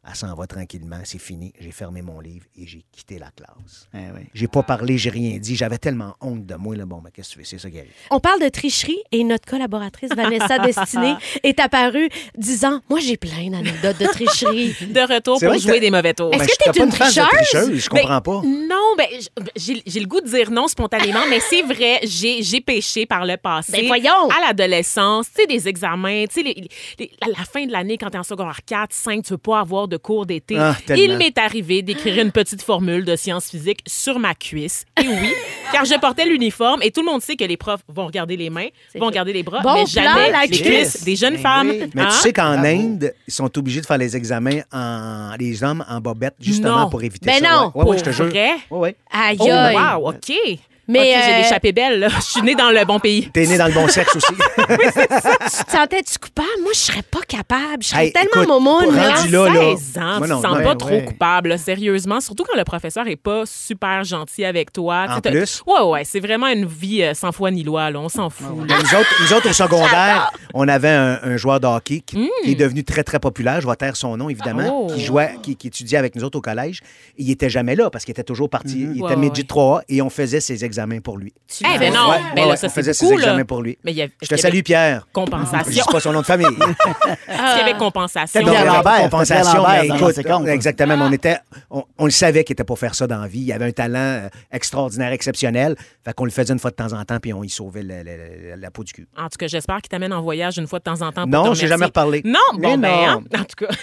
Elle s'en va tranquillement, c'est fini. J'ai fermé mon livre et j'ai quitté la classe. Eh oui. J'ai pas parlé, j'ai rien dit. J'avais tellement honte de moi. Là. Bon, mais ben, qu'est-ce que tu fais? C'est ça qui arrive. On parle de tricherie et notre collaboratrice Vanessa Destiné est apparue disant « Moi, j'ai plein d'anecdotes de tricherie. » De retour pour jouer des mauvais tours. Est-ce ben, que t'es une tricheuse? tricheuse? Je comprends ben, pas. Non, ben j'ai, j'ai le goût de dire non spontanément, mais c'est vrai, j'ai, j'ai péché par le passé. Ben voyons! À l'adolescence, tu sais, des examens, tu sais, les, les, à la fin de l'année, quand t'es en secondaire quatre, cinq, tu veux pas avoir de de cours d'été. Ah, il m'est arrivé d'écrire une petite formule de sciences physiques sur ma cuisse. Et oui, car je portais l'uniforme et tout le monde sait que les profs vont regarder les mains, c'est vont regarder les bras, bon mais jamais plan, les cuisses cuisse des jeunes mais femmes. Oui. Mais hein? Tu sais qu'en Bravo. Inde, ils sont obligés de faire les examens en les hommes en bobette justement non. pour éviter mais ça. Mais non, ouais. Ouais, ouais, je te jure. Ouais, ouais. Aïe, oh, wow, OK. Mais okay, euh... j'ai l'échappé belle, là. Je suis née dans le bon pays. T'es née dans le bon sexe aussi. Oui, c'est ça. Tu te sentais-tu coupable? Moi, je serais pas capable. Je serais hey, tellement momoune. Rendu là, là. seize ans, moi, non, tu te sens ben, pas ouais. trop coupable, là, sérieusement. Surtout quand le professeur est pas super gentil avec toi. En t'as... plus. Ouais, ouais, c'est vraiment une vie euh, sans foi ni loi, là. On s'en fout. Ouais, ouais. Là. Nous, autres, nous autres, au secondaire, on avait un, un joueur de hockey qui, mm. qui est devenu très, très populaire. Je vais taire son nom, évidemment. Oh. Qui jouait, qui, qui étudiait avec nous autres au collège. Il était jamais là parce qu'il était toujours parti. Mm. Il ouais, était midget trois A et on faisait ses examens. examen pour lui. Eh hey, ben non, ouais, ben ouais, là, ça on faisait ses examens là. pour lui. Mais il y avait, je te salue Pierre. Compensation. Je sais pas son nom de famille. Il y avait compensation. Non, Pierre Lambert, compensation. Lambert, mais écoute, compte, exactement. Ah. On était, on, on le savait qu'il était pour faire ça dans la vie. Il avait un talent extraordinaire, exceptionnel. Fait qu'on le faisait une fois de temps en temps, puis on y sauvait le, le, le, la peau du cul. En tout cas, j'espère qu'il t'amène en voyage une fois de temps en temps. Pour non, j'ai jamais reparlé. Non, bon ben, hein, en tout cas.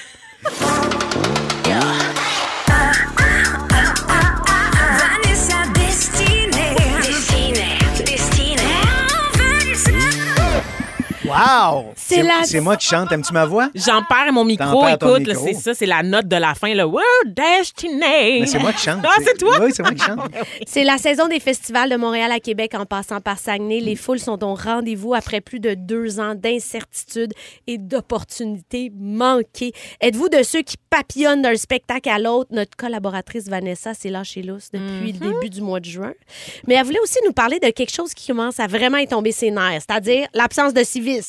Wow! C'est, c'est, la... c'est moi qui chante. Aimes-tu ma voix? J'en perds mon micro. Écoute, micro. Là, c'est ça, c'est la note de la fin. Là. World Destiny. Mais c'est moi qui chante. Ah, c'est... c'est toi? Oui, c'est moi qui chante. C'est la saison des festivals de Montréal à Québec en passant par Saguenay. Les foules sont au rendez-vous après plus de deux ans d'incertitude et d'opportunités manquées. Êtes-vous de ceux qui papillonnent d'un spectacle à l'autre? Notre collaboratrice Vanessa s'est lâchée lousse depuis mm-hmm. le début du mois de juin. Mais elle voulait aussi nous parler de quelque chose qui commence à vraiment y tomber ses nerfs, c'est-à-dire l'absence de civisme.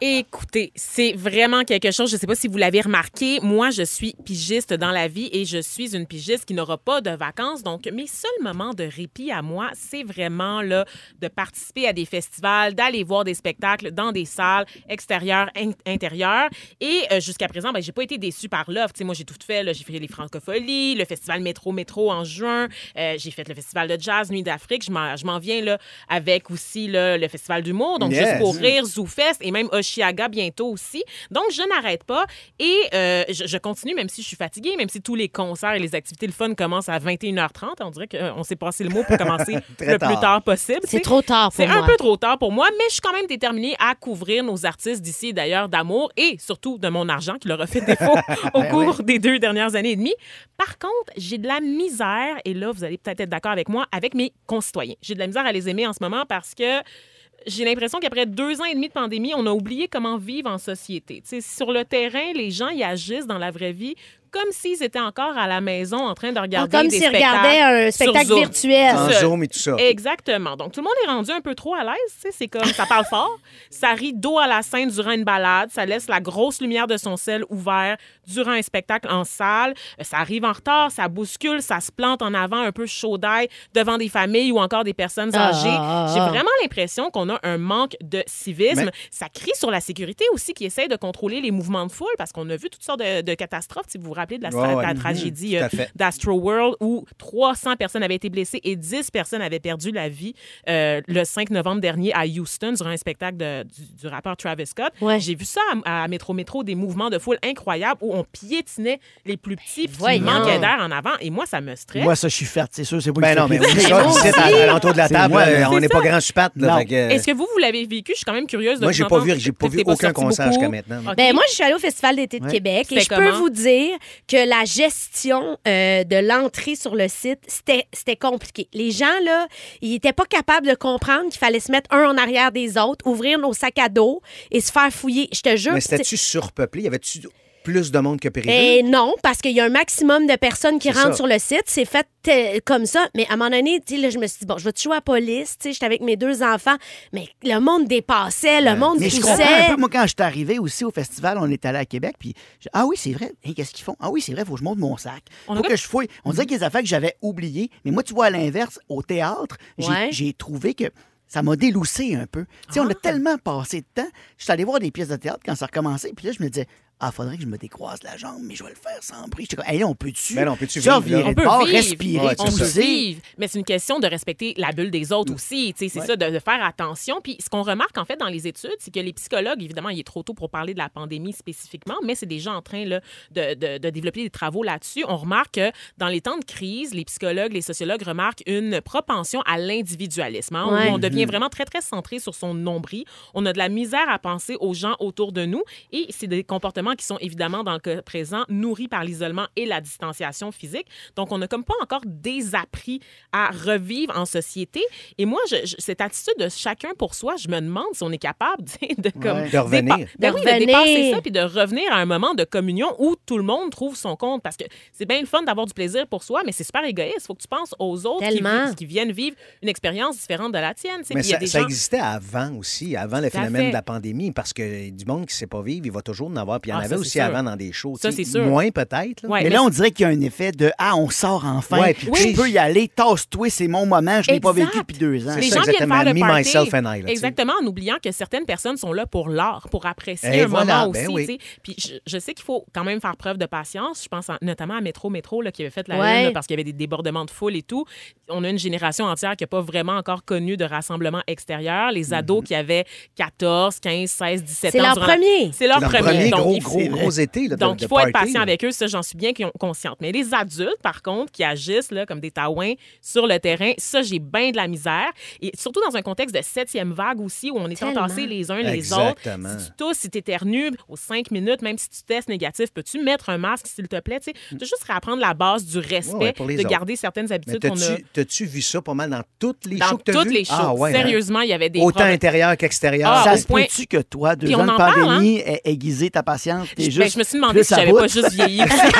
Écoutez, c'est vraiment quelque chose, je ne sais pas si vous l'avez remarqué, moi je suis pigiste dans la vie et je suis une pigiste qui n'aura pas de vacances, donc mes seuls moments de répit à moi, c'est vraiment là, de participer à des festivals, d'aller voir des spectacles dans des salles extérieures, in- intérieures et euh, jusqu'à présent, ben, je n'ai pas été déçue par l'offre. T'sais, moi j'ai tout fait, là, j'ai fait les Francopholies, le festival Métro Métro en juin, euh, j'ai fait le festival de jazz Nuit d'Afrique, je m'en, je m'en viens là, avec aussi là, le festival d'humour, donc yes. Juste pour rire, zoufait et même Oshiaga bientôt aussi. Donc, je n'arrête pas et euh, je, je continue, même si je suis fatiguée, même si tous les concerts et les activités le fun commencent à vingt et une heures trente. On dirait qu'on s'est passé le mot pour commencer le tard. plus tard possible. C'est t'sais. trop tard pour C'est moi. C'est un peu trop tard pour moi, mais je suis quand même déterminée à couvrir nos artistes d'ici et d'ailleurs d'amour et surtout de mon argent qui leur a fait défaut au ben cours oui. des deux dernières années et demie. Par contre, j'ai de la misère, et là, vous allez peut-être être d'accord avec moi, avec mes concitoyens. J'ai de la misère à les aimer en ce moment parce que j'ai l'impression qu'après deux ans et demi de pandémie, on a oublié comment vivre en société. T'sais, sur le terrain, les gens y agissent dans la vraie vie comme s'ils étaient encore à la maison en train de regarder comme des spectacles. Comme s'ils regardaient un spectacle Zoom. virtuel. En Zoom et tout ça. Exactement. Donc, tout le monde est rendu un peu trop à l'aise. T'sais. C'est comme, ça parle fort, ça rit dos à la scène durant une balade, ça laisse la grosse lumière de son cell ouvert durant un spectacle en salle, ça arrive en retard, ça bouscule, ça se plante en avant un peu chaud d'ail devant des familles ou encore des personnes âgées. Ah, ah, ah. J'ai vraiment l'impression qu'on a un manque de civisme. Mais... ça crie sur la sécurité aussi qui essaie de contrôler les mouvements de foule parce qu'on a vu toutes sortes de, de catastrophes, si vous vous rappelez. rappeler de la, oh, la oui. tragédie euh, d'Astroworld où trois cents personnes avaient été blessées et dix personnes avaient perdu la vie euh, le cinq novembre dernier à Houston durant un spectacle de, du, du rappeur Travis Scott. Ouais. J'ai vu ça à, à Métro Métro, des mouvements de foule incroyables où on piétinait les plus petits puis il manquait d'air en avant et moi, ça me stresse. Moi, ça, je suis fat, c'est sûr. C'est ben non, mais oui, c'est à l'entour de la table, moi, euh, on n'est pas grand chupat. Euh... Est-ce que vous, vous l'avez vécu? Je suis quand même curieuse de moi, vous entendre. Moi, j'ai pas vu aucun concert jusqu'à maintenant. Okay. Ben, moi, je suis allée au Festival d'été de ouais. Québec et je peux vous dire que la gestion euh, de l'entrée sur le site, c'était, c'était compliqué. Les gens, là, ils n'étaient pas capables de comprendre qu'il fallait se mettre un en arrière des autres, ouvrir nos sacs à dos et se faire fouiller. Je te jure... Mais c'était-tu surpeuplé? Y avait-tu... plus de monde que Périville? Eh non, parce qu'il y a un maximum de personnes qui c'est rentrent ça. Sur le site. C'est fait euh, comme ça. Mais à un moment donné, là, je me suis dit, bon, je vais te jouer à la police. J'étais avec mes deux enfants. Mais le monde dépassait, le euh, monde poussait. Mais je comprends un peu. Moi, quand je suis arrivée aussi au festival, on est allé à Québec. Puis, je, ah oui, c'est vrai. Hey, qu'est-ce qu'ils font? Ah oui, c'est vrai, il faut que je monte mon sac. Il faut que je fouille. On dirait qu'il y a des affaires que j'avais oubliées. Mais moi, tu vois, à l'inverse, au théâtre, ouais. j'ai, j'ai trouvé que... ça m'a déloussé un peu. Ah. Tu sais, on a tellement passé de temps. Je suis allé voir des pièces de théâtre quand ça a recommencé. Puis là, je me disais, ah, faudrait que je me décroise la jambe, mais je vais le faire sans bruit. J'étais comme, hey, on peut-tu? Ben, on peut-tu vivre, vivre, on peut bord, vivre. Respirer, ouais, on peut vivre. Mais c'est une question de respecter la bulle des autres aussi. Tu sais, c'est ouais. ça, de, de faire attention. Puis ce qu'on remarque, en fait, dans les études, c'est que les psychologues, évidemment, il est trop tôt pour parler de la pandémie spécifiquement, mais c'est des gens en train là, de, de, de développer des travaux là-dessus. On remarque que dans les temps de crise, les psychologues, les sociologues remarquent une propension à l'individualisme. Hein? Ouais. On devient est vraiment très, très centré sur son nombril. On a de la misère à penser aux gens autour de nous et c'est des comportements qui sont évidemment, dans le cas présent, nourris par l'isolement et la distanciation physique. Donc, on n'a comme pas encore désappris à revivre en société. Et moi, je, je, cette attitude de chacun pour soi, je me demande si on est capable de, comme, ouais. de revenir. Dépa- ben de, oui, revenir. de dépasser ça puis de revenir à un moment de communion où tout le monde trouve son compte. Parce que c'est bien le fun d'avoir du plaisir pour soi, mais c'est super égoïste. Il faut que tu penses aux autres qui, qui viennent vivre une expérience différente de la tienne. Mais ça, ça gens... existait avant aussi, avant le phénomène fait. de la pandémie, parce que du monde qui ne sait pas vivre, il va toujours en avoir. Puis il y en ah, avait aussi sûr. avant dans des shows. Ça, c'est sûr. Moins peut-être. Là. Ouais, mais, mais là, on dirait qu'il y a un effet de « Ah, on sort enfin. Ouais, puis oui. Je peux y aller. Tasse-toi, c'est mon moment. Je ne l'ai pas vécu depuis deux ans. » C'est les ça, gens exactement. Viennent faire le party. Me, myself and I, là, exactement, en oubliant que certaines personnes sont là pour l'art, pour apprécier et un voilà, moment ben aussi. Oui. Puis je, je sais qu'il faut quand même faire preuve de patience. Je pense en, notamment à Métro Métro là, qui avait fait la ouais. lune là, parce qu'il y avait des débordements de foule et tout. On a une génération entière qui n'a pas vraiment encore connu de rassemblement extérieur, les ados mm-hmm. qui avaient quatorze, quinze, seize, dix-sept c'est ans. Leur durant... premier. C'est leur, leur premier. premier. Donc, gros, gros, gros été. Là, donc, il faut party, être patient là. avec eux. Ça, j'en suis bien consciente. Mais les adultes, par contre, qui agissent là, comme des taouins sur le terrain, ça, j'ai bien de la misère. Et surtout dans un contexte de septième vague aussi, où on est Tellement. entassés les uns les Exactement. autres. Si tu tousses, si tu éternues, aux cinq minutes, même si tu testes négatif, peux-tu mettre un masque, s'il te plaît? Tu sais, juste réapprendre la base du respect, ouais, ouais, de garder autres. certaines habitudes qu'on a. T'as-tu vu ça pas mal dans toutes les dans shows que t'as vues? Ah, ouais, sérieusement, il y avait des... Autant problèmes. intérieur qu'extérieur. Ah, ça se point... peut-tu que toi, deux ans de pandémie, parle, hein? aiguiser ta patience? T'es je, juste ben, je me suis demandé si j'avais pas juste vieilli. Ça,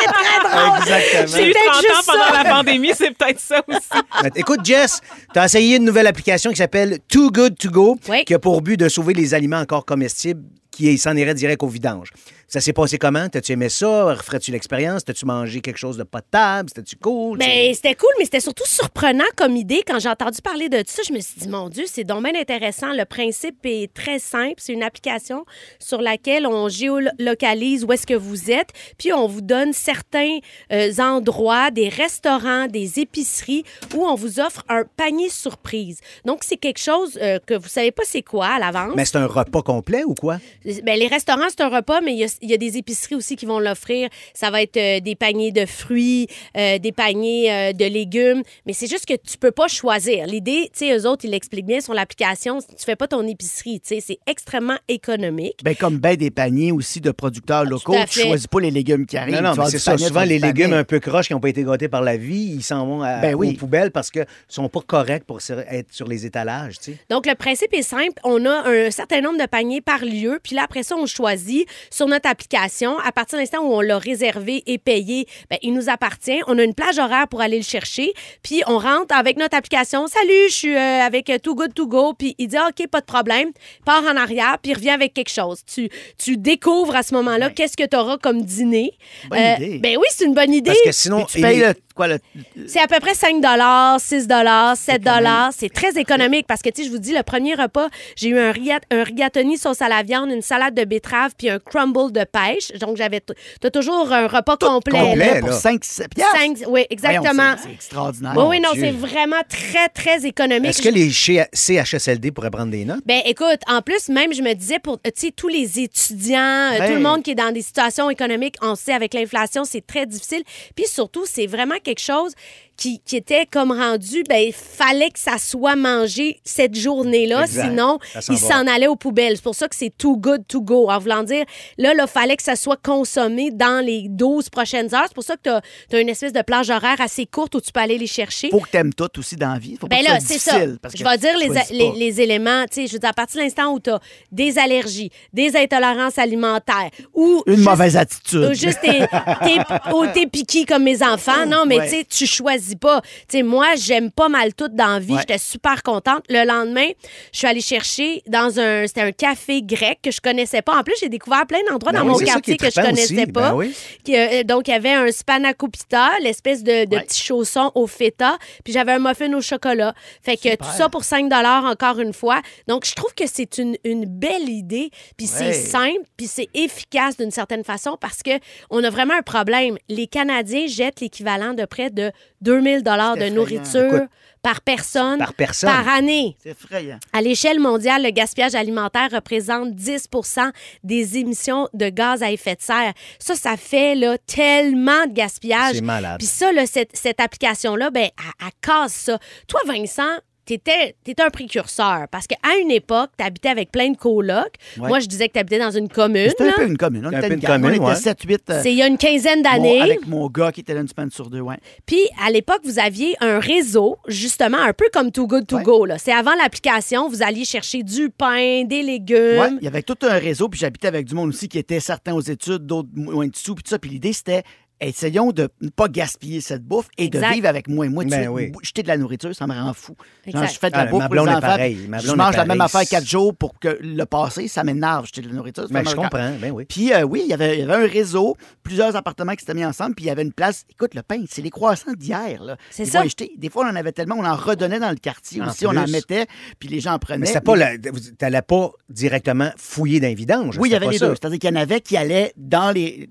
c'est très drôle. Exactement. J'ai eu trente ans pendant ça. la pandémie, c'est peut-être ça aussi. Ben, écoute, Jess, t'as essayé une nouvelle application qui s'appelle Too Good To Go, oui. qui a pour but de sauver les aliments encore comestibles qui s'en irait direct au vidange. Ça s'est passé comment? T'as-tu aimé ça? Referais-tu l'expérience? T'as-tu mangé quelque chose de potable? C'était-tu cool? Ben, c'était cool, mais c'était surtout surprenant comme idée. Quand j'ai entendu parler de ça, je me suis dit, mon Dieu, c'est donc bien intéressant. Le principe est très simple. C'est une application sur laquelle on géolocalise où est-ce que vous êtes, puis on vous donne certains euh, endroits, des restaurants, des épiceries, où on vous offre un panier surprise. Donc, c'est quelque chose euh, que vous savez pas c'est quoi à l'avance. Mais c'est un repas complet ou quoi? Bien, les restaurants, c'est un repas, mais il y, a, il y a des épiceries aussi qui vont l'offrir. Ça va être euh, des paniers de fruits, euh, des paniers euh, de légumes. Mais c'est juste que tu peux pas choisir. L'idée, tu sais, eux autres, ils l'expliquent bien sur l'application. Tu fais pas ton épicerie, tu sais. C'est extrêmement économique. Bien, comme ben des paniers aussi de producteurs locaux, tu choisis pas les légumes qui arrivent. Non, non, mais c'est ça. Souvent, les légumes un peu croches qui n'ont pas été gâtés par la vie, ils s'en vont à, ben oui. aux poubelles parce qu'ils sont pas corrects pour être sur les étalages, tu sais. Donc, le principe est simple. On a un certain nombre de paniers par lieu, puis là, après ça, on choisit sur notre application. À partir de l'instant où on l'a réservé et payé, bien, il nous appartient. On a une plage horaire pour aller le chercher. Puis, on rentre avec notre application. « Salut, je suis euh, avec Too Good To Go. » Puis, il dit ah, « OK, pas de problème. » Part en arrière, puis revient avec quelque chose. Tu, tu découvres à ce moment-là ouais. qu'est-ce que tu auras comme dîner. Bonne euh, idée. Ben oui, c'est une bonne idée. Parce que sinon... Puis, tu payes et... le quoi le... C'est à peu près cinq dollars, six dollars, sept dollars. C'est très économique parce que, tu sais, je vous dis, le premier repas, j'ai eu un, rigat, un rigatoni sauce à la viande, une salade de betterave puis un crumble de pêche. Donc, j'avais... T'as toujours un repas tout complet. complet là, pour cinq, sept piastres. Oui, exactement. C'est extraordinaire. Oui, oui, non, c'est vraiment très, très économique. Est-ce que les C H S L D pourraient prendre des notes? Bien, écoute, en plus, même, je me disais, pour, tu sais, tous les étudiants, ben... tout le monde qui est dans des situations économiques, on sait, avec l'inflation, c'est très difficile. Puis surtout, c'est vraiment quelque chose... Qui, qui était comme rendu, ben il fallait que ça soit mangé cette journée-là, exact. Sinon, il s'en allait aux poubelles. C'est pour ça que c'est too good to go. En voulant dire, là, il fallait que ça soit consommé dans les douze prochaines heures. C'est pour ça que tu as, t'as une espèce de plage horaire assez courte où tu peux aller les chercher. Faut que tu aimes tout aussi dans la vie. Faut ben pas là, que c'est ça. Parce que je vais dire les, les, les éléments, tu sais, je veux dire, à partir de l'instant où tu as des allergies, des intolérances alimentaires, ou... Une juste, mauvaise attitude. Ou juste t'es, t'es, oh, t'es piqué comme mes enfants. Non, mais ouais. tu sais, tu choisis pas. Tu sais, moi, j'aime pas mal tout dans la vie. Ouais. J'étais super contente. Le lendemain, je suis allée chercher dans un... C'était un café grec que je connaissais pas. En plus, j'ai découvert plein d'endroits ben dans oui, mon quartier que je connaissais aussi. Pas. Ben oui. Qui, euh, donc, il y avait un spanakopita, l'espèce de, de ouais. petit chausson au feta. Puis j'avais un muffin au chocolat. Fait que super. Tout ça pour cinq dollars encore une fois. Donc, je trouve que c'est une, une belle idée. Puis ouais. c'est simple. Puis c'est efficace d'une certaine façon parce que on a vraiment un problème. Les Canadiens jettent l'équivalent de près de deux mille dollars de nourriture Écoute, par, personne, par personne par année. C'est effrayant. À l'échelle mondiale, le gaspillage alimentaire représente dix pour cent des émissions de gaz à effet de serre. Ça, ça fait là, tellement de gaspillage. C'est malade. Puis ça, là, cette, cette application-là, ben, elle, elle casse ça. Toi, Vincent... T'étais, t'étais un précurseur parce qu'à une époque, t'habitais avec plein de colocs. Ouais. Moi, je disais que t'habitais dans une commune. C'était un peu une commune. On était, un une commune, commune, on était sept huit. Euh, C'est il y a une quinzaine d'années. Mon, avec mon gars qui était là une semaine sur deux. Ouais. Puis, à l'époque, vous aviez un réseau, justement, un peu comme Too Good To ouais. Go. Là. C'est avant l'application, vous alliez chercher du pain, des légumes. Oui, il y avait tout un réseau. Puis, j'habitais avec du monde aussi qui était certains aux études, d'autres moins dessous. Puis, tout ça. Puis, l'idée, c'était. Essayons de ne pas gaspiller cette bouffe et exact. De vivre avec moi. Moi, ben tu oui. jeter de la nourriture, ça me rend fou. Genre, je fais de la ah, bouffe pour les enfants. Pareil. Je mange la même affaire quatre jours pour que le passé, ça m'énerve, jeter de la nourriture. Ben, je comprends. Ben oui. Puis euh, oui, il y avait un réseau, plusieurs appartements qui s'étaient mis ensemble, puis il y avait une place. Écoute, le pain, c'est les croissants d'hier. Là. C'est Ils ça. Jeter. Des fois, on en avait tellement, on en redonnait dans le quartier en aussi, plus. On en mettait, puis les gens en prenaient. Mais c'était pas la... t'allais pas directement fouiller dans les vidanges. Oui, il y avait les deux. C'est-à-dire qu'il y en avait qui allaient dans les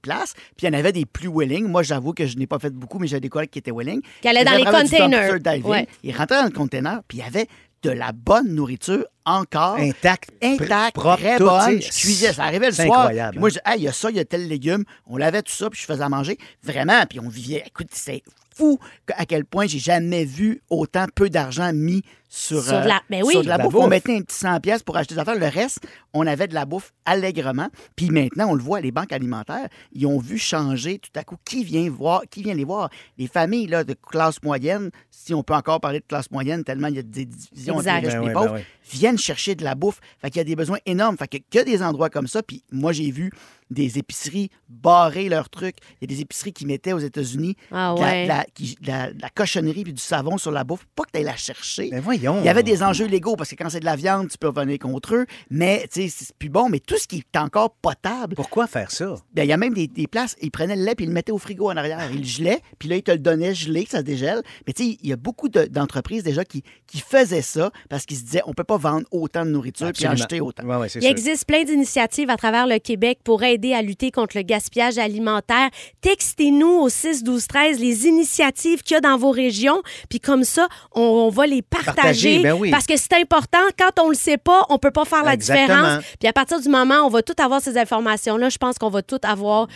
places, puis il y en avait des plus willing. Moi, j'avoue que je n'ai pas fait beaucoup, mais j'avais des collègues qui étaient willing. Qui allaient dans les containers. Ouais. Ils rentraient dans le container, puis il y avait de la bonne nourriture encore. Intacte. Intacte, propre, très bonne. Je cuisais. Ça arrivait le c'est soir. Incroyable. Moi, je disais, hey, il y a ça, il y a tel légume. On lavait tout ça, puis je faisais à manger. Vraiment, puis on vivait. Écoute, c'est fou à quel point j'ai jamais vu autant peu d'argent mis sur, sur de la, ben oui, sur de la, de la bouffe. bouffe. On mettait un petit cent piastres pour acheter des affaires. Le reste, on avait de la bouffe allègrement. Puis maintenant, on le voit, les banques alimentaires, ils ont vu changer tout à coup. Qui vient voir, qui vient les voir? Les familles là, de classe moyenne, si on peut encore parler de classe moyenne, tellement il y a des divisions entre les riches et les pauvres, viennent chercher de la bouffe. Fait qu'il y a des besoins énormes. Fait que, qu'il y a des endroits comme ça. Puis moi, j'ai vu des épiceries barrer leurs trucs. Il y a des épiceries qui mettaient aux États-Unis ah ouais. la, la, qui, la, la cochonnerie puis du savon sur la bouffe. Pas que tu ailles la chercher. Mais voyons. Il y avait des enjeux légaux parce que quand c'est de la viande, tu peux revenir contre eux. Mais tu sais, c'est plus bon. Mais tout ce qui est encore potable. Pourquoi faire ça? Bien, il y a même des, des places, ils prenaient le lait puis ils le mettaient au frigo en arrière. Ils le gelaient puis là, ils te le donnaient gelé, que ça se dégèle. Mais tu sais, il y a beaucoup de, d'entreprises déjà qui, qui faisaient ça parce qu'ils se disaient, on peut pas vendre autant de nourriture puis en acheter autant. Ouais, ouais, c'est il sûr. Existe plein d'initiatives à travers le Québec pour aider à lutter contre le gaspillage alimentaire. Textez-nous au six douze treize les initiatives qu'il y a dans vos régions, puis comme ça, on, on va les partager. partager ben oui. Parce que c'est important. Quand on ne le sait pas, on ne peut pas faire la Exactement. différence. Puis à partir du moment où on va tout avoir ces informations-là, je pense qu'on va tout avoir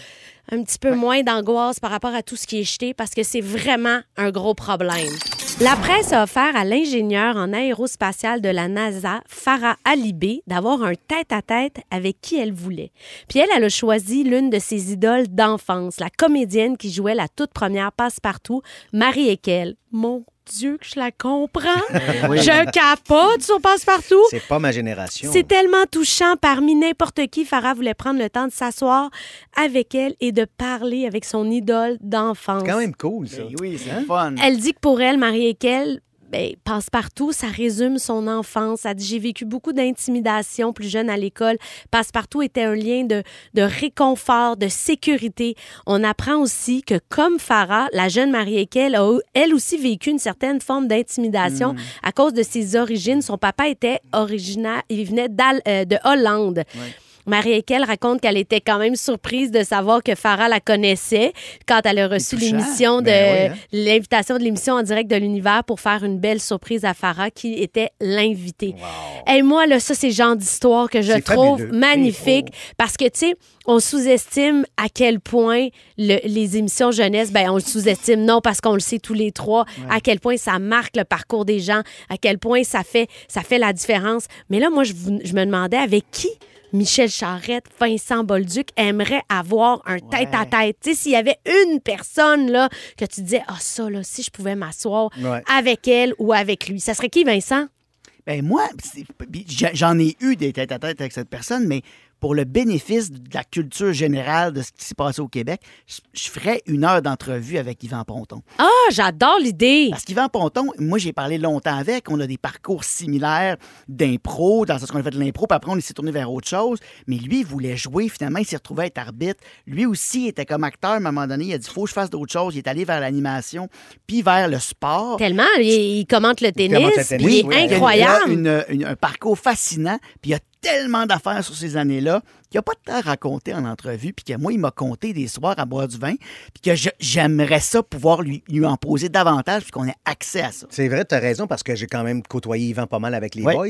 un petit peu ouais. moins d'angoisse par rapport à tout ce qui est jeté, parce que c'est vraiment un gros problème. La presse a offert à l'ingénieure en aérospatiale de la NASA, Farah Alibay, d'avoir un tête-à-tête avec qui elle voulait. Puis elle, elle a choisi l'une de ses idoles d'enfance, la comédienne qui jouait la toute première Passe-Partout, Marie Eykel. Mon Dieu, que je la comprends. Oui. Je capote sur Passe-Partout. C'est pas ma génération. C'est tellement touchant. Parmi n'importe qui, Farah voulait prendre le temps de s'asseoir avec elle et de parler avec son idole d'enfance. C'est quand même cool, ça. Oui, c'est hein? fun. Elle dit que pour elle, Marie Eykel, ben, Passe-Partout, ça résume son enfance. Ça dit « J'ai vécu beaucoup d'intimidation plus jeune à l'école. Passe-Partout était un lien de, de réconfort, de sécurité. » On apprend aussi que, comme Farah, la jeune Marie Eykel a, elle aussi, vécu une certaine forme d'intimidation mmh. à cause de ses origines. Son papa était originaire, il venait euh, de Hollande. Oui. Marie Eykel raconte qu'elle était quand même surprise de savoir que Farah la connaissait quand elle a reçu l'émission de ben oui, hein? l'invitation de l'émission En direct de l'univers pour faire une belle surprise à Farah qui était l'invitée. Wow. Et moi, là, ça, c'est le genre d'histoire que je c'est trouve fabuleux. magnifique oh. parce que, tu sais, on sous-estime à quel point le, les émissions jeunesse, ben on le sous-estime, non, parce qu'on le sait tous les trois, ouais. à quel point ça marque le parcours des gens, à quel point ça fait, ça fait la différence. Mais là, moi, je, je me demandais avec qui Michel Charette, Vincent Bolduc aimerait avoir un tête-à-tête. Ouais. S'il y avait une personne là, que tu disais, ah, oh, ça, là, si je pouvais m'asseoir ouais. avec elle ou avec lui, ça serait qui, Vincent? Bien, moi, c'est, j'en ai eu des tête-à-tête avec cette personne, mais pour le bénéfice de la culture générale de ce qui s'est passé au Québec, je, je ferais une heure d'entrevue avec Yvan Ponton. Ah, j'adore l'idée! Parce qu'Yvan Ponton, moi, j'ai parlé longtemps avec. On a des parcours similaires d'impro, dans le sens qu'on a fait de l'impro, puis après, on s'est tourné vers autre chose. Mais lui, il voulait jouer. Finalement, il s'est retrouvé à être arbitre. Lui aussi, il était comme acteur. À un moment donné, il a dit, faut que je fasse d'autres choses. Il est allé vers l'animation, puis vers le sport. Tellement! Il, il commente le tennis. Il commente le tennis. Oui, oui, incroyable! Il a une, une, un parcours fascinant, puis il a tellement d'affaires sur ces années-là qu'il n'y a pas de temps à raconter en entrevue, puis que moi, il m'a compté des soirs à boire du vin, puis que je, j'aimerais ça pouvoir lui, lui en poser davantage, puis qu'on ait accès à ça. C'est vrai, tu as raison, parce que j'ai quand même côtoyé Yvan pas mal avec les ouais. boys,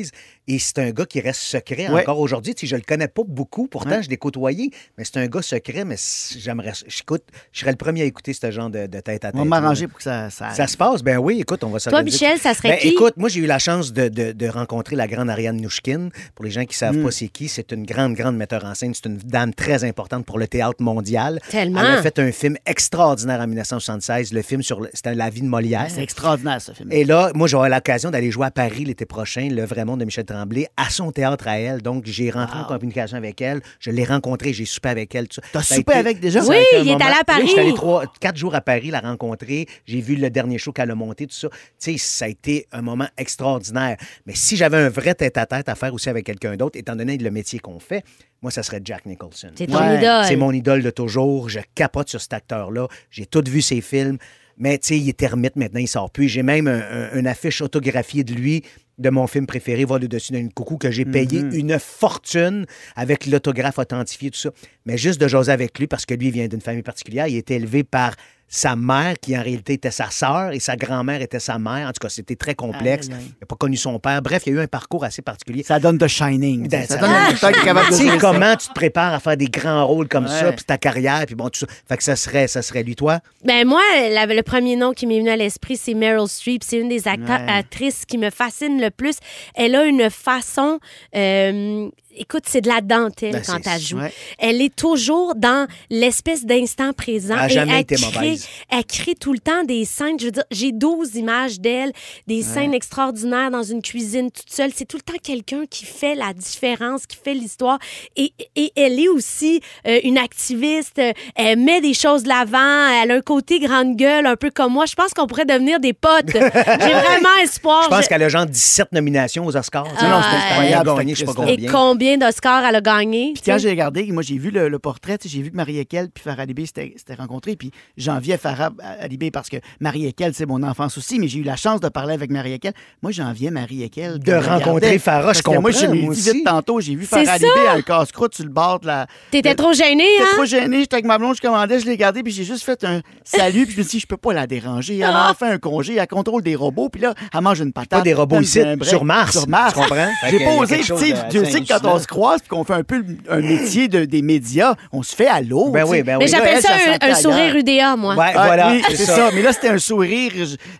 et c'est un gars qui reste secret ouais. encore aujourd'hui. Tu sais, je le connais pas beaucoup, pourtant, ouais. je l'ai côtoyé, mais c'est un gars secret, mais j'aimerais, j'écoute, je serais le premier à écouter ce genre de, de tête à tête. On va m'arranger là. pour que ça... Ça, ça se passe, ben oui, écoute, on va s'organiser. Toi, Michel, dire. ça serait ben, qui? Écoute, moi, j'ai eu la chance de, de, de rencontrer la grande Ariane Nouchkine. Pour les gens qui savent mm. pas c'est qui, c'est une grande, grande metteur en scène. C'est une dame très importante pour le théâtre mondial. Tellement. Elle a fait un film extraordinaire en dix-neuf soixante-seize. Le film sur le, c'était La vie de Molière. C'est extraordinaire, ce film. Et là, moi, j'aurai l'occasion d'aller jouer à Paris l'été prochain, Le vrai monde de Michel Tremblay, à son théâtre à elle. Donc, j'ai rentré wow. en communication avec elle. Je l'ai rencontrée, j'ai soupé avec elle. Tout ça. T'as ça soupé été... avec déjà? Oui, il est allé à Paris. Oui, j'étais allé trois, quatre jours à Paris la rencontrer. J'ai vu le dernier show qu'elle a monté, tout ça. Tu sais, ça a été un moment extraordinaire. Mais si j'avais un vrai tête-à-tête à faire aussi avec quelqu'un d'autre, étant donné le métier qu'on fait, moi, ça serait Jack Nicholson. C'est ton ouais. idole. C'est mon idole de toujours. Je capote sur cet acteur-là. J'ai tout vu ses films. Mais, tu sais, il est ermite maintenant, il sort plus. J'ai même un, un, une affiche autographiée de lui, de mon film préféré, Vol au-dessus d'une coucou, que j'ai payé mm-hmm. une fortune avec l'autographe authentifié, tout ça. Mais juste de jaser avec lui, parce que lui, il vient d'une famille particulière. Il a été élevé par sa mère, qui en réalité était sa sœur, et sa grand-mère était sa mère. En tout cas, c'était très complexe. Ah, oui, oui. Il n'a pas connu son père. Bref, il y a eu un parcours assez particulier. Ça donne The Shining. Ça, ça donne ah, ça tu sais comment tu te prépares à faire des grands rôles comme ouais. ça, puis ta carrière, puis bon, tout ça. Fait que ça serait, ça serait lui, toi? Ben moi, la, le premier nom qui m'est venu à l'esprit, c'est Meryl Streep. C'est une des acta- ouais. actrices qui me fascine le plus. Elle a une façon... Euh, Écoute, c'est de la dentelle ben, quand elle joue. Ouais. Elle est toujours dans l'espèce d'instant présent. Elle n'a jamais elle été crée, mauvaise. Elle crée tout le temps des scènes. Je veux dire, j'ai douze images d'elle, des ouais. scènes extraordinaires dans une cuisine toute seule. C'est tout le temps quelqu'un qui fait la différence, qui fait l'histoire. Et, et elle est aussi euh, une activiste. Elle met des choses de l'avant. Elle a un côté grande gueule, un peu comme moi. Je pense qu'on pourrait devenir des potes. J'ai vraiment espoir. Je pense Je... qu'elle a genre dix-sept nominations aux Oscars. Euh, non, c'est euh, gagné, je sais pas combien. Et combien d'Oscar, elle a gagné. Puis quand j'ai regardé, moi, j'ai vu le, le portrait, j'ai vu que Marie Eykel puis Farah Alibay s'étaient rencontrés, puis j'enviais Farah Alibay parce que Marie Eykel, c'est mon enfance aussi, mais j'ai eu la chance de parler avec Marie Eykel. Moi, j'enviais Marie Eykel. De rencontrer Farah, je comprends. Moi, je l'ai dit vite tantôt, j'ai vu Farah Alibay à un casse-croûte sur le bord de la... T'étais trop gênée, hein? J'étais trop gênée, j'étais avec ma blonde, je commandais, je l'ai gardée, puis j'ai juste fait un salut, puis je me suis dit, je peux pas la déranger. Elle a enfin un congé, elle contrôle des robots, puis là, elle mange une patate. Pas des robots ici, sur Mars. Sur Mars, tu comprends? J'ai posé, tu sais, je sais que quand on se croise puis qu'on fait un peu un métier de, des médias, on se fait à l'eau. Ben oui, ben oui. Mais j'appelle là, ça elle, un, un sourire U D A, moi. Ouais, ah, voilà, oui, c'est, c'est ça. ça. Mais là, c'était un sourire,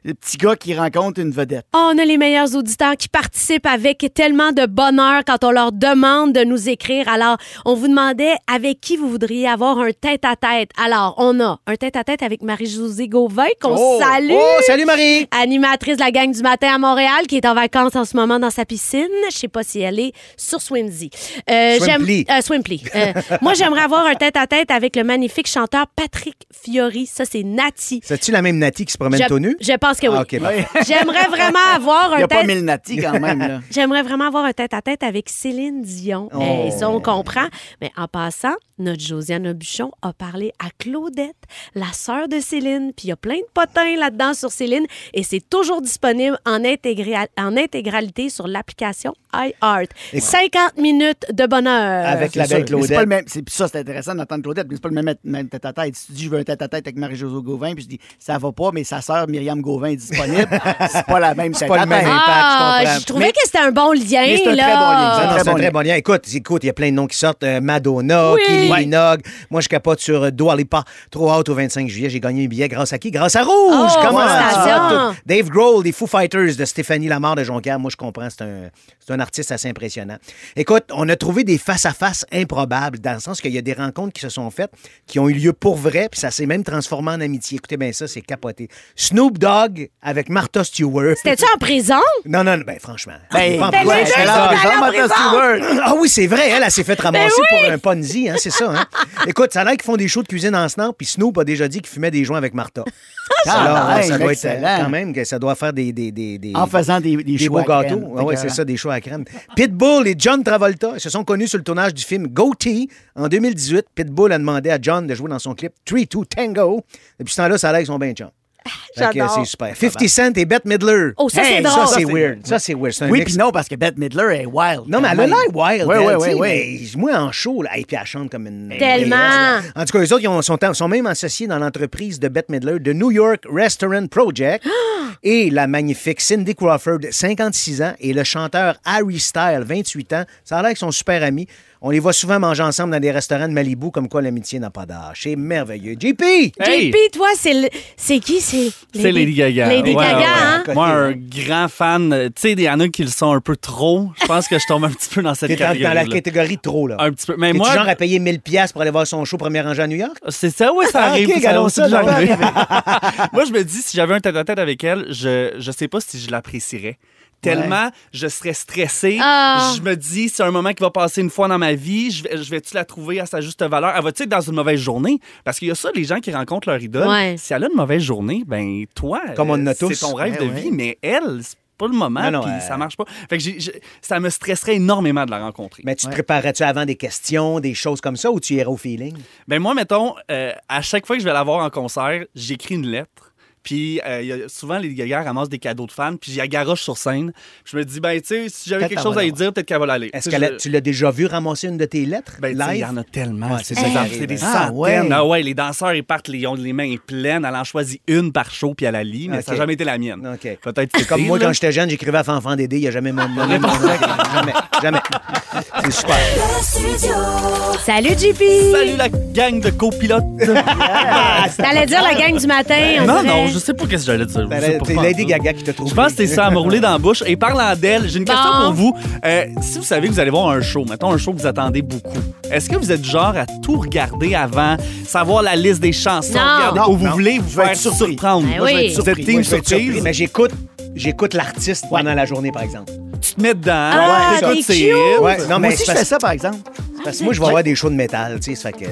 le petit gars qui rencontre une vedette. Oh, on a les meilleurs auditeurs qui participent avec tellement de bonheur quand on leur demande de nous écrire. Alors, on vous demandait avec qui vous voudriez avoir un tête-à-tête. Alors, on a un tête-à-tête avec Marie-Josée Gauvin qu'on oh, salue. Oh, salut Marie! Animatrice de la gang du matin à Montréal qui est en vacances en ce moment dans sa piscine. Je sais pas si elle est sur Swimming. dit. Euh, Swimply. Euh, Swimply. Euh, moi, j'aimerais avoir un tête-à-tête avec le magnifique chanteur Patrick Fiori. Ça, c'est Nati. C'est-tu la même Nati qui se promène je... tout nu? Je pense que oui. Ah, okay, bah. J'aimerais vraiment avoir un tête... Il n'y a pas mille Nati quand même. Là. J'aimerais vraiment avoir un tête-à-tête avec Céline Dion. Oh. Et ça, on comprend. Mais en passant, notre Josiane Buchon a parlé à Claudette, la sœur de Céline. Puis il y a plein de potins là-dedans sur Céline. Et c'est toujours disponible en, intégra... en intégralité sur l'application iHeart. Et... cinquante minutes de bonheur. Avec la belle Claudette. C'est pas le même... c'est... Ça, c'est intéressant d'entendre Claudette, mais c'est pas le même, même tête-à-tête. Si tu dis, je veux un tête-à-tête avec Marie-Josée Gauvin, puis je dis, ça va pas, mais sa sœur Myriam Gauvin est disponible, c'est pas la même tête-à-tête. Ah, je trouvais mais... que c'était un bon lien, mais c'est un là. Très bon lien. C'est un, très, c'est bon un lien. Très bon lien. Écoute, écoute, il y a plein de noms qui sortent. Euh, Madonna, oui. Kylie Minogue. Ouais. Moi, je capote sur Dua Lipa. Trop hâte au vingt-cinq juillet. J'ai gagné un billet grâce à qui? Grâce à Rouge! Oh, comment ça? Dave Grohl, des Foo Fighters de Stéphanie Lamarre de Jonquière. Moi, je comprends. C'est un, c'est un artiste assez impressionnant. Écoute, on a trouvé des face-à-face improbables, dans le sens qu'il y a des rencontres qui se sont faites, qui ont eu lieu pour vrai, puis ça s'est même transformé en amitié. Écoutez bien ça, c'est capoté. Snoop Dogg avec Martha Stewart. C'était-tu en prison? Non, non, non, ben franchement. Ben, ben, ben les deux, là, prison, Martha Stewart. Ah oui, c'est vrai, elle, elle s'est fait ramasser oui. pour un Ponzi, hein, c'est ça. Hein? Écoute, ça a l'air qu'ils font des shows de cuisine ensemble, puis Snoop a déjà dit qu'il fumait des joints avec Martha. Alors, hey, ça doit être quand même que ça doit faire des... des, des, des en faisant des, des, des, des beaux gâteaux. Ah, oui, c'est ça, des choix à crème. Pitbull et John Travolta se sont connus sur le tournage du film Goatee en deux mille dix-huit. Pitbull a demandé à John de jouer dans son clip trois deux Tango. Depuis ce temps-là, ça a l'air qu'ils sont bien chums. J'adore. C'est super. fifty Cent et Bette Midler. Oh, ça, hey, c'est drôle. Ça, c'est weird. Ça, c'est weird. C'est un oui, puis non, parce que Bette Midler est wild. Non, mais elle a l'air wild. Oui, elle, oui, oui, oui. Moi, en show, là, et puis elle chante comme une... Tellement. Déesse, en tout cas, les autres, ils ont, sont, sont même associés dans l'entreprise de Bette Midler, de New York Restaurant Project. Et la magnifique Cindy Crawford, cinquante-six ans, et le chanteur Harry Styles, vingt-huit ans. Ça a l'air qu'ils sont super amis. On les voit souvent manger ensemble dans des restaurants de Malibu, comme quoi l'amitié n'a pas d'âge. C'est merveilleux. J P! Hey. J P, toi, c'est, le... c'est qui? C'est, les... c'est Lady Gaga. Lady ouais, Gaga, ouais, hein? Moi, un grand fan. Tu sais, il y en a qui le sont un peu trop. Je pense que je tombe un petit peu dans cette catégorie. Dans la catégorie trop, là. Un petit peu. Mais t'es-tu moi. genre à payer mille dollars pour aller voir son show premier rangé à New York? C'est ça, oui, ça arrive. Okay, ça aussi ça, ça arrive. Moi, je me dis, si j'avais un tête-à-tête avec elle, je, je sais pas si je l'apprécierais. Tellement, ouais. je serais stressée. Ah. Je me dis, c'est un moment qui va passer une fois dans ma vie. Je, je vais-tu la trouver à sa juste valeur? Elle va-tu être dans une mauvaise journée? Parce qu'il y a ça, les gens qui rencontrent leur idole. Ouais. Si elle a une mauvaise journée, ben toi, comme on euh, c'est tous. Ton rêve ouais, de ouais. vie. Mais elle, c'est pas le moment, non, non, puis euh... ça marche pas. Fait que j'ai, j'ai, ça me stresserait énormément de la rencontrer. Mais tu te ouais. préparais-tu avant des questions, des choses comme ça, ou tu irais au feeling? Ben moi, mettons, euh, à chaque fois que je vais la voir en concert, j'écris une lettre. Puis euh, souvent, les gars ramassent des cadeaux de fans, puis j'y agaroche sur scène. Puis je me dis, ben, tu sais, si j'avais peut-être quelque chose à lui dire, peut-être qu'elle va l'aller. Est-ce que je... tu l'as déjà vu ramasser une de tes lettres? Ben, il y en a tellement. Ouais, c'est, hey, ça, c'est des ah, centaines. Ouais. Ah ouais, les danseurs, ils partent, ils ont les mains pleines. Elle en choisit une par show, puis elle la lit, mais okay. ça n'a jamais été la mienne. Okay. Peut-être c'est comme moi, là. Quand j'étais jeune, j'écrivais à Fanfan Dédé, il n'y a jamais mon nom. Jamais, jamais. C'est super. Salut, J P! Salut, la gang de copilotes. T'allais dire la gang du matin. Non, non. Je sais pas qu'est-ce que j'allais dire. C'est Lady Gaga qui te trouve. Je pense que c'est ça à me rouler dans la bouche. Et parlant d'elle, j'ai une question bon. pour vous. Euh, si vous savez que vous allez voir un show, mettons un show que vous attendez beaucoup, est-ce que vous êtes du genre à tout regarder avant, savoir la liste des chansons, non. regarder non, où vous non. voulez vous faire surprendre? Ben oui. Moi, je vais être surpris. Vous êtes team Moi, je vais être surpris. Mais j'écoute, j'écoute l'artiste ouais. pendant la journée, par exemple. Tu te mets dedans, ah, ouais, t'écoutes ses hits. Ouais. Non, mais moi aussi, je fais ça, par exemple. C'est parce que moi, je vais avoir des shows de métal, tu sais, ça fait que...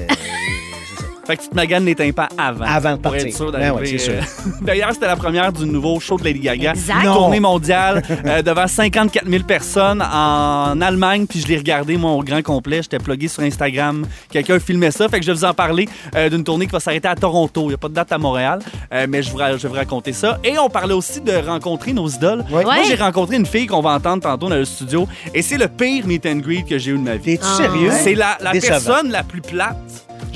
Fait que tu te maganes les tympans avant. Avant de partir. Pour être sûr d'arriver. Ben ouais, c'est sûr. D'ailleurs, c'était la première du nouveau show de Lady Gaga. Exact. Tournée mondiale euh, devant cinquante-quatre mille personnes en Allemagne. Puis je l'ai regardé, moi, au grand complet. J'étais plugué sur Instagram. Quelqu'un filmait ça. Fait que je vais vous en parler euh, d'une tournée qui va s'arrêter à Toronto. Il n'y a pas de date à Montréal. Euh, mais je, vous, je vais vous raconter ça. Et on parlait aussi de rencontrer nos idoles. Ouais. Ouais. Moi, j'ai rencontré une fille qu'on va entendre tantôt dans le studio. Et c'est le pire meet and greet que j'ai eu de ma vie. T'es-tu ah. sérieux? C'est la, la personne la plus plate.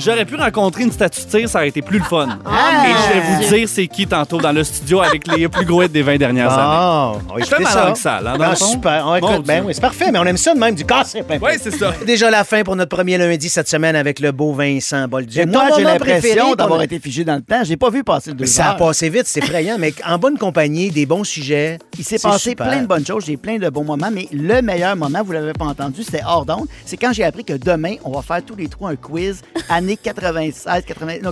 J'aurais pu rencontrer une statue de tir, ça aurait été plus le fun. Ah, et je vais vous dire c'est qui tantôt dans le studio avec les plus gros hits des vingt dernières années. Oh, je fais ça. ça là, non, super. On écoute, ben, oui, c'est parfait, mais on aime ça de même du gossip. Oui, c'est ça. Déjà la fin pour notre premier lundi cette semaine avec le beau Vincent Bolduc. Moi, j'ai l'impression d'avoir été figé dans le temps. J'ai pas vu passer le deux heures. Ça a passé vite, c'est effrayant, mais en bonne compagnie, des bons sujets. Il s'est passé super. plein de bonnes choses, j'ai plein de bons moments, mais le meilleur moment, vous l'avez pas entendu, c'était hors d'onde. C'est quand j'ai appris que demain, on va faire tous les trois un quiz année années quatre-vingt-seize, quatre-vingt-dix-sept,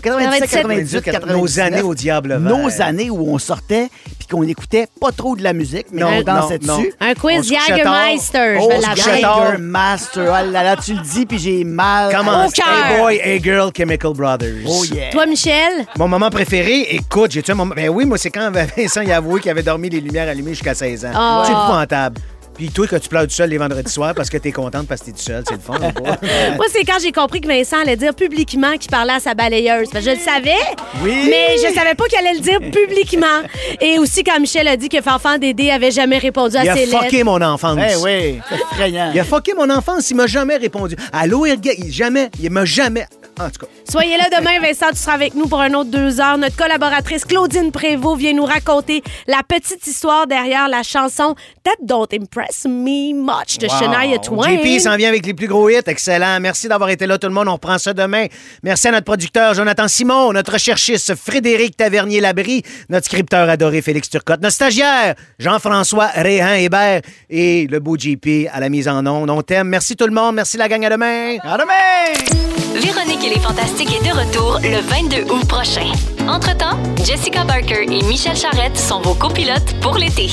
quatre-vingt-huit, quatre-vingt-dix-neuf. Nos années au diable vert. Nos années où on sortait puis qu'on n'écoutait pas trop de la musique, mais on dansait dessus. Un quiz Jägermeister. Oh, Jägermeister. Ah là là, tu le dis puis j'ai mal. Comment? Hey boy, hey girl, Chemical Brothers. Oh yeah. Toi, Michel? Mon moment préféré, écoute, j'ai tué un moment... Ben oui, moi, c'est quand Vincent y a avoué qu'il avait dormi les lumières allumées jusqu'à seize ans. Oh. C'est épouvantable. Puis toi, que tu pleures du seul les vendredis soirs parce que t'es contente parce que t'es du seul, c'est le fun. Moi, c'est quand j'ai compris que Vincent allait dire publiquement qu'il parlait à sa balayeuse. Fait que je le savais, oui, mais je savais pas qu'il allait le dire publiquement. Et aussi quand Michel a dit que Fanfan Dédé avait jamais répondu à ses lettres. Il a fucké mon enfance. Eh oui, c'est effrayant. Il a fucké mon enfance, il m'a jamais répondu. Allô, il jamais, il m'a jamais... En tout cas. Soyez là demain, Vincent, tu seras avec nous pour un autre deux heures. Notre collaboratrice Claudine Prévost vient nous raconter la petite histoire derrière la chanson That Don't Impress Me Much de wow. Shania Twain. J P s'en vient avec les plus gros hits. Excellent. Merci d'avoir été là, tout le monde. On reprend ça demain. Merci à notre producteur Jonathan Simon, notre recherchiste Frédéric Tavernier-Labrie, notre scripteur adoré Félix Turcotte, notre stagiaire Jean-François Réhan-Hébert et le beau J P à la mise en onde. On t'aime. Merci tout le monde. Merci la gang. À demain. À demain. Véronique Les Fantastiques est de retour le vingt-deux août prochain. Entre-temps, Jessica Barker et Michel Charette sont vos copilotes pour l'été.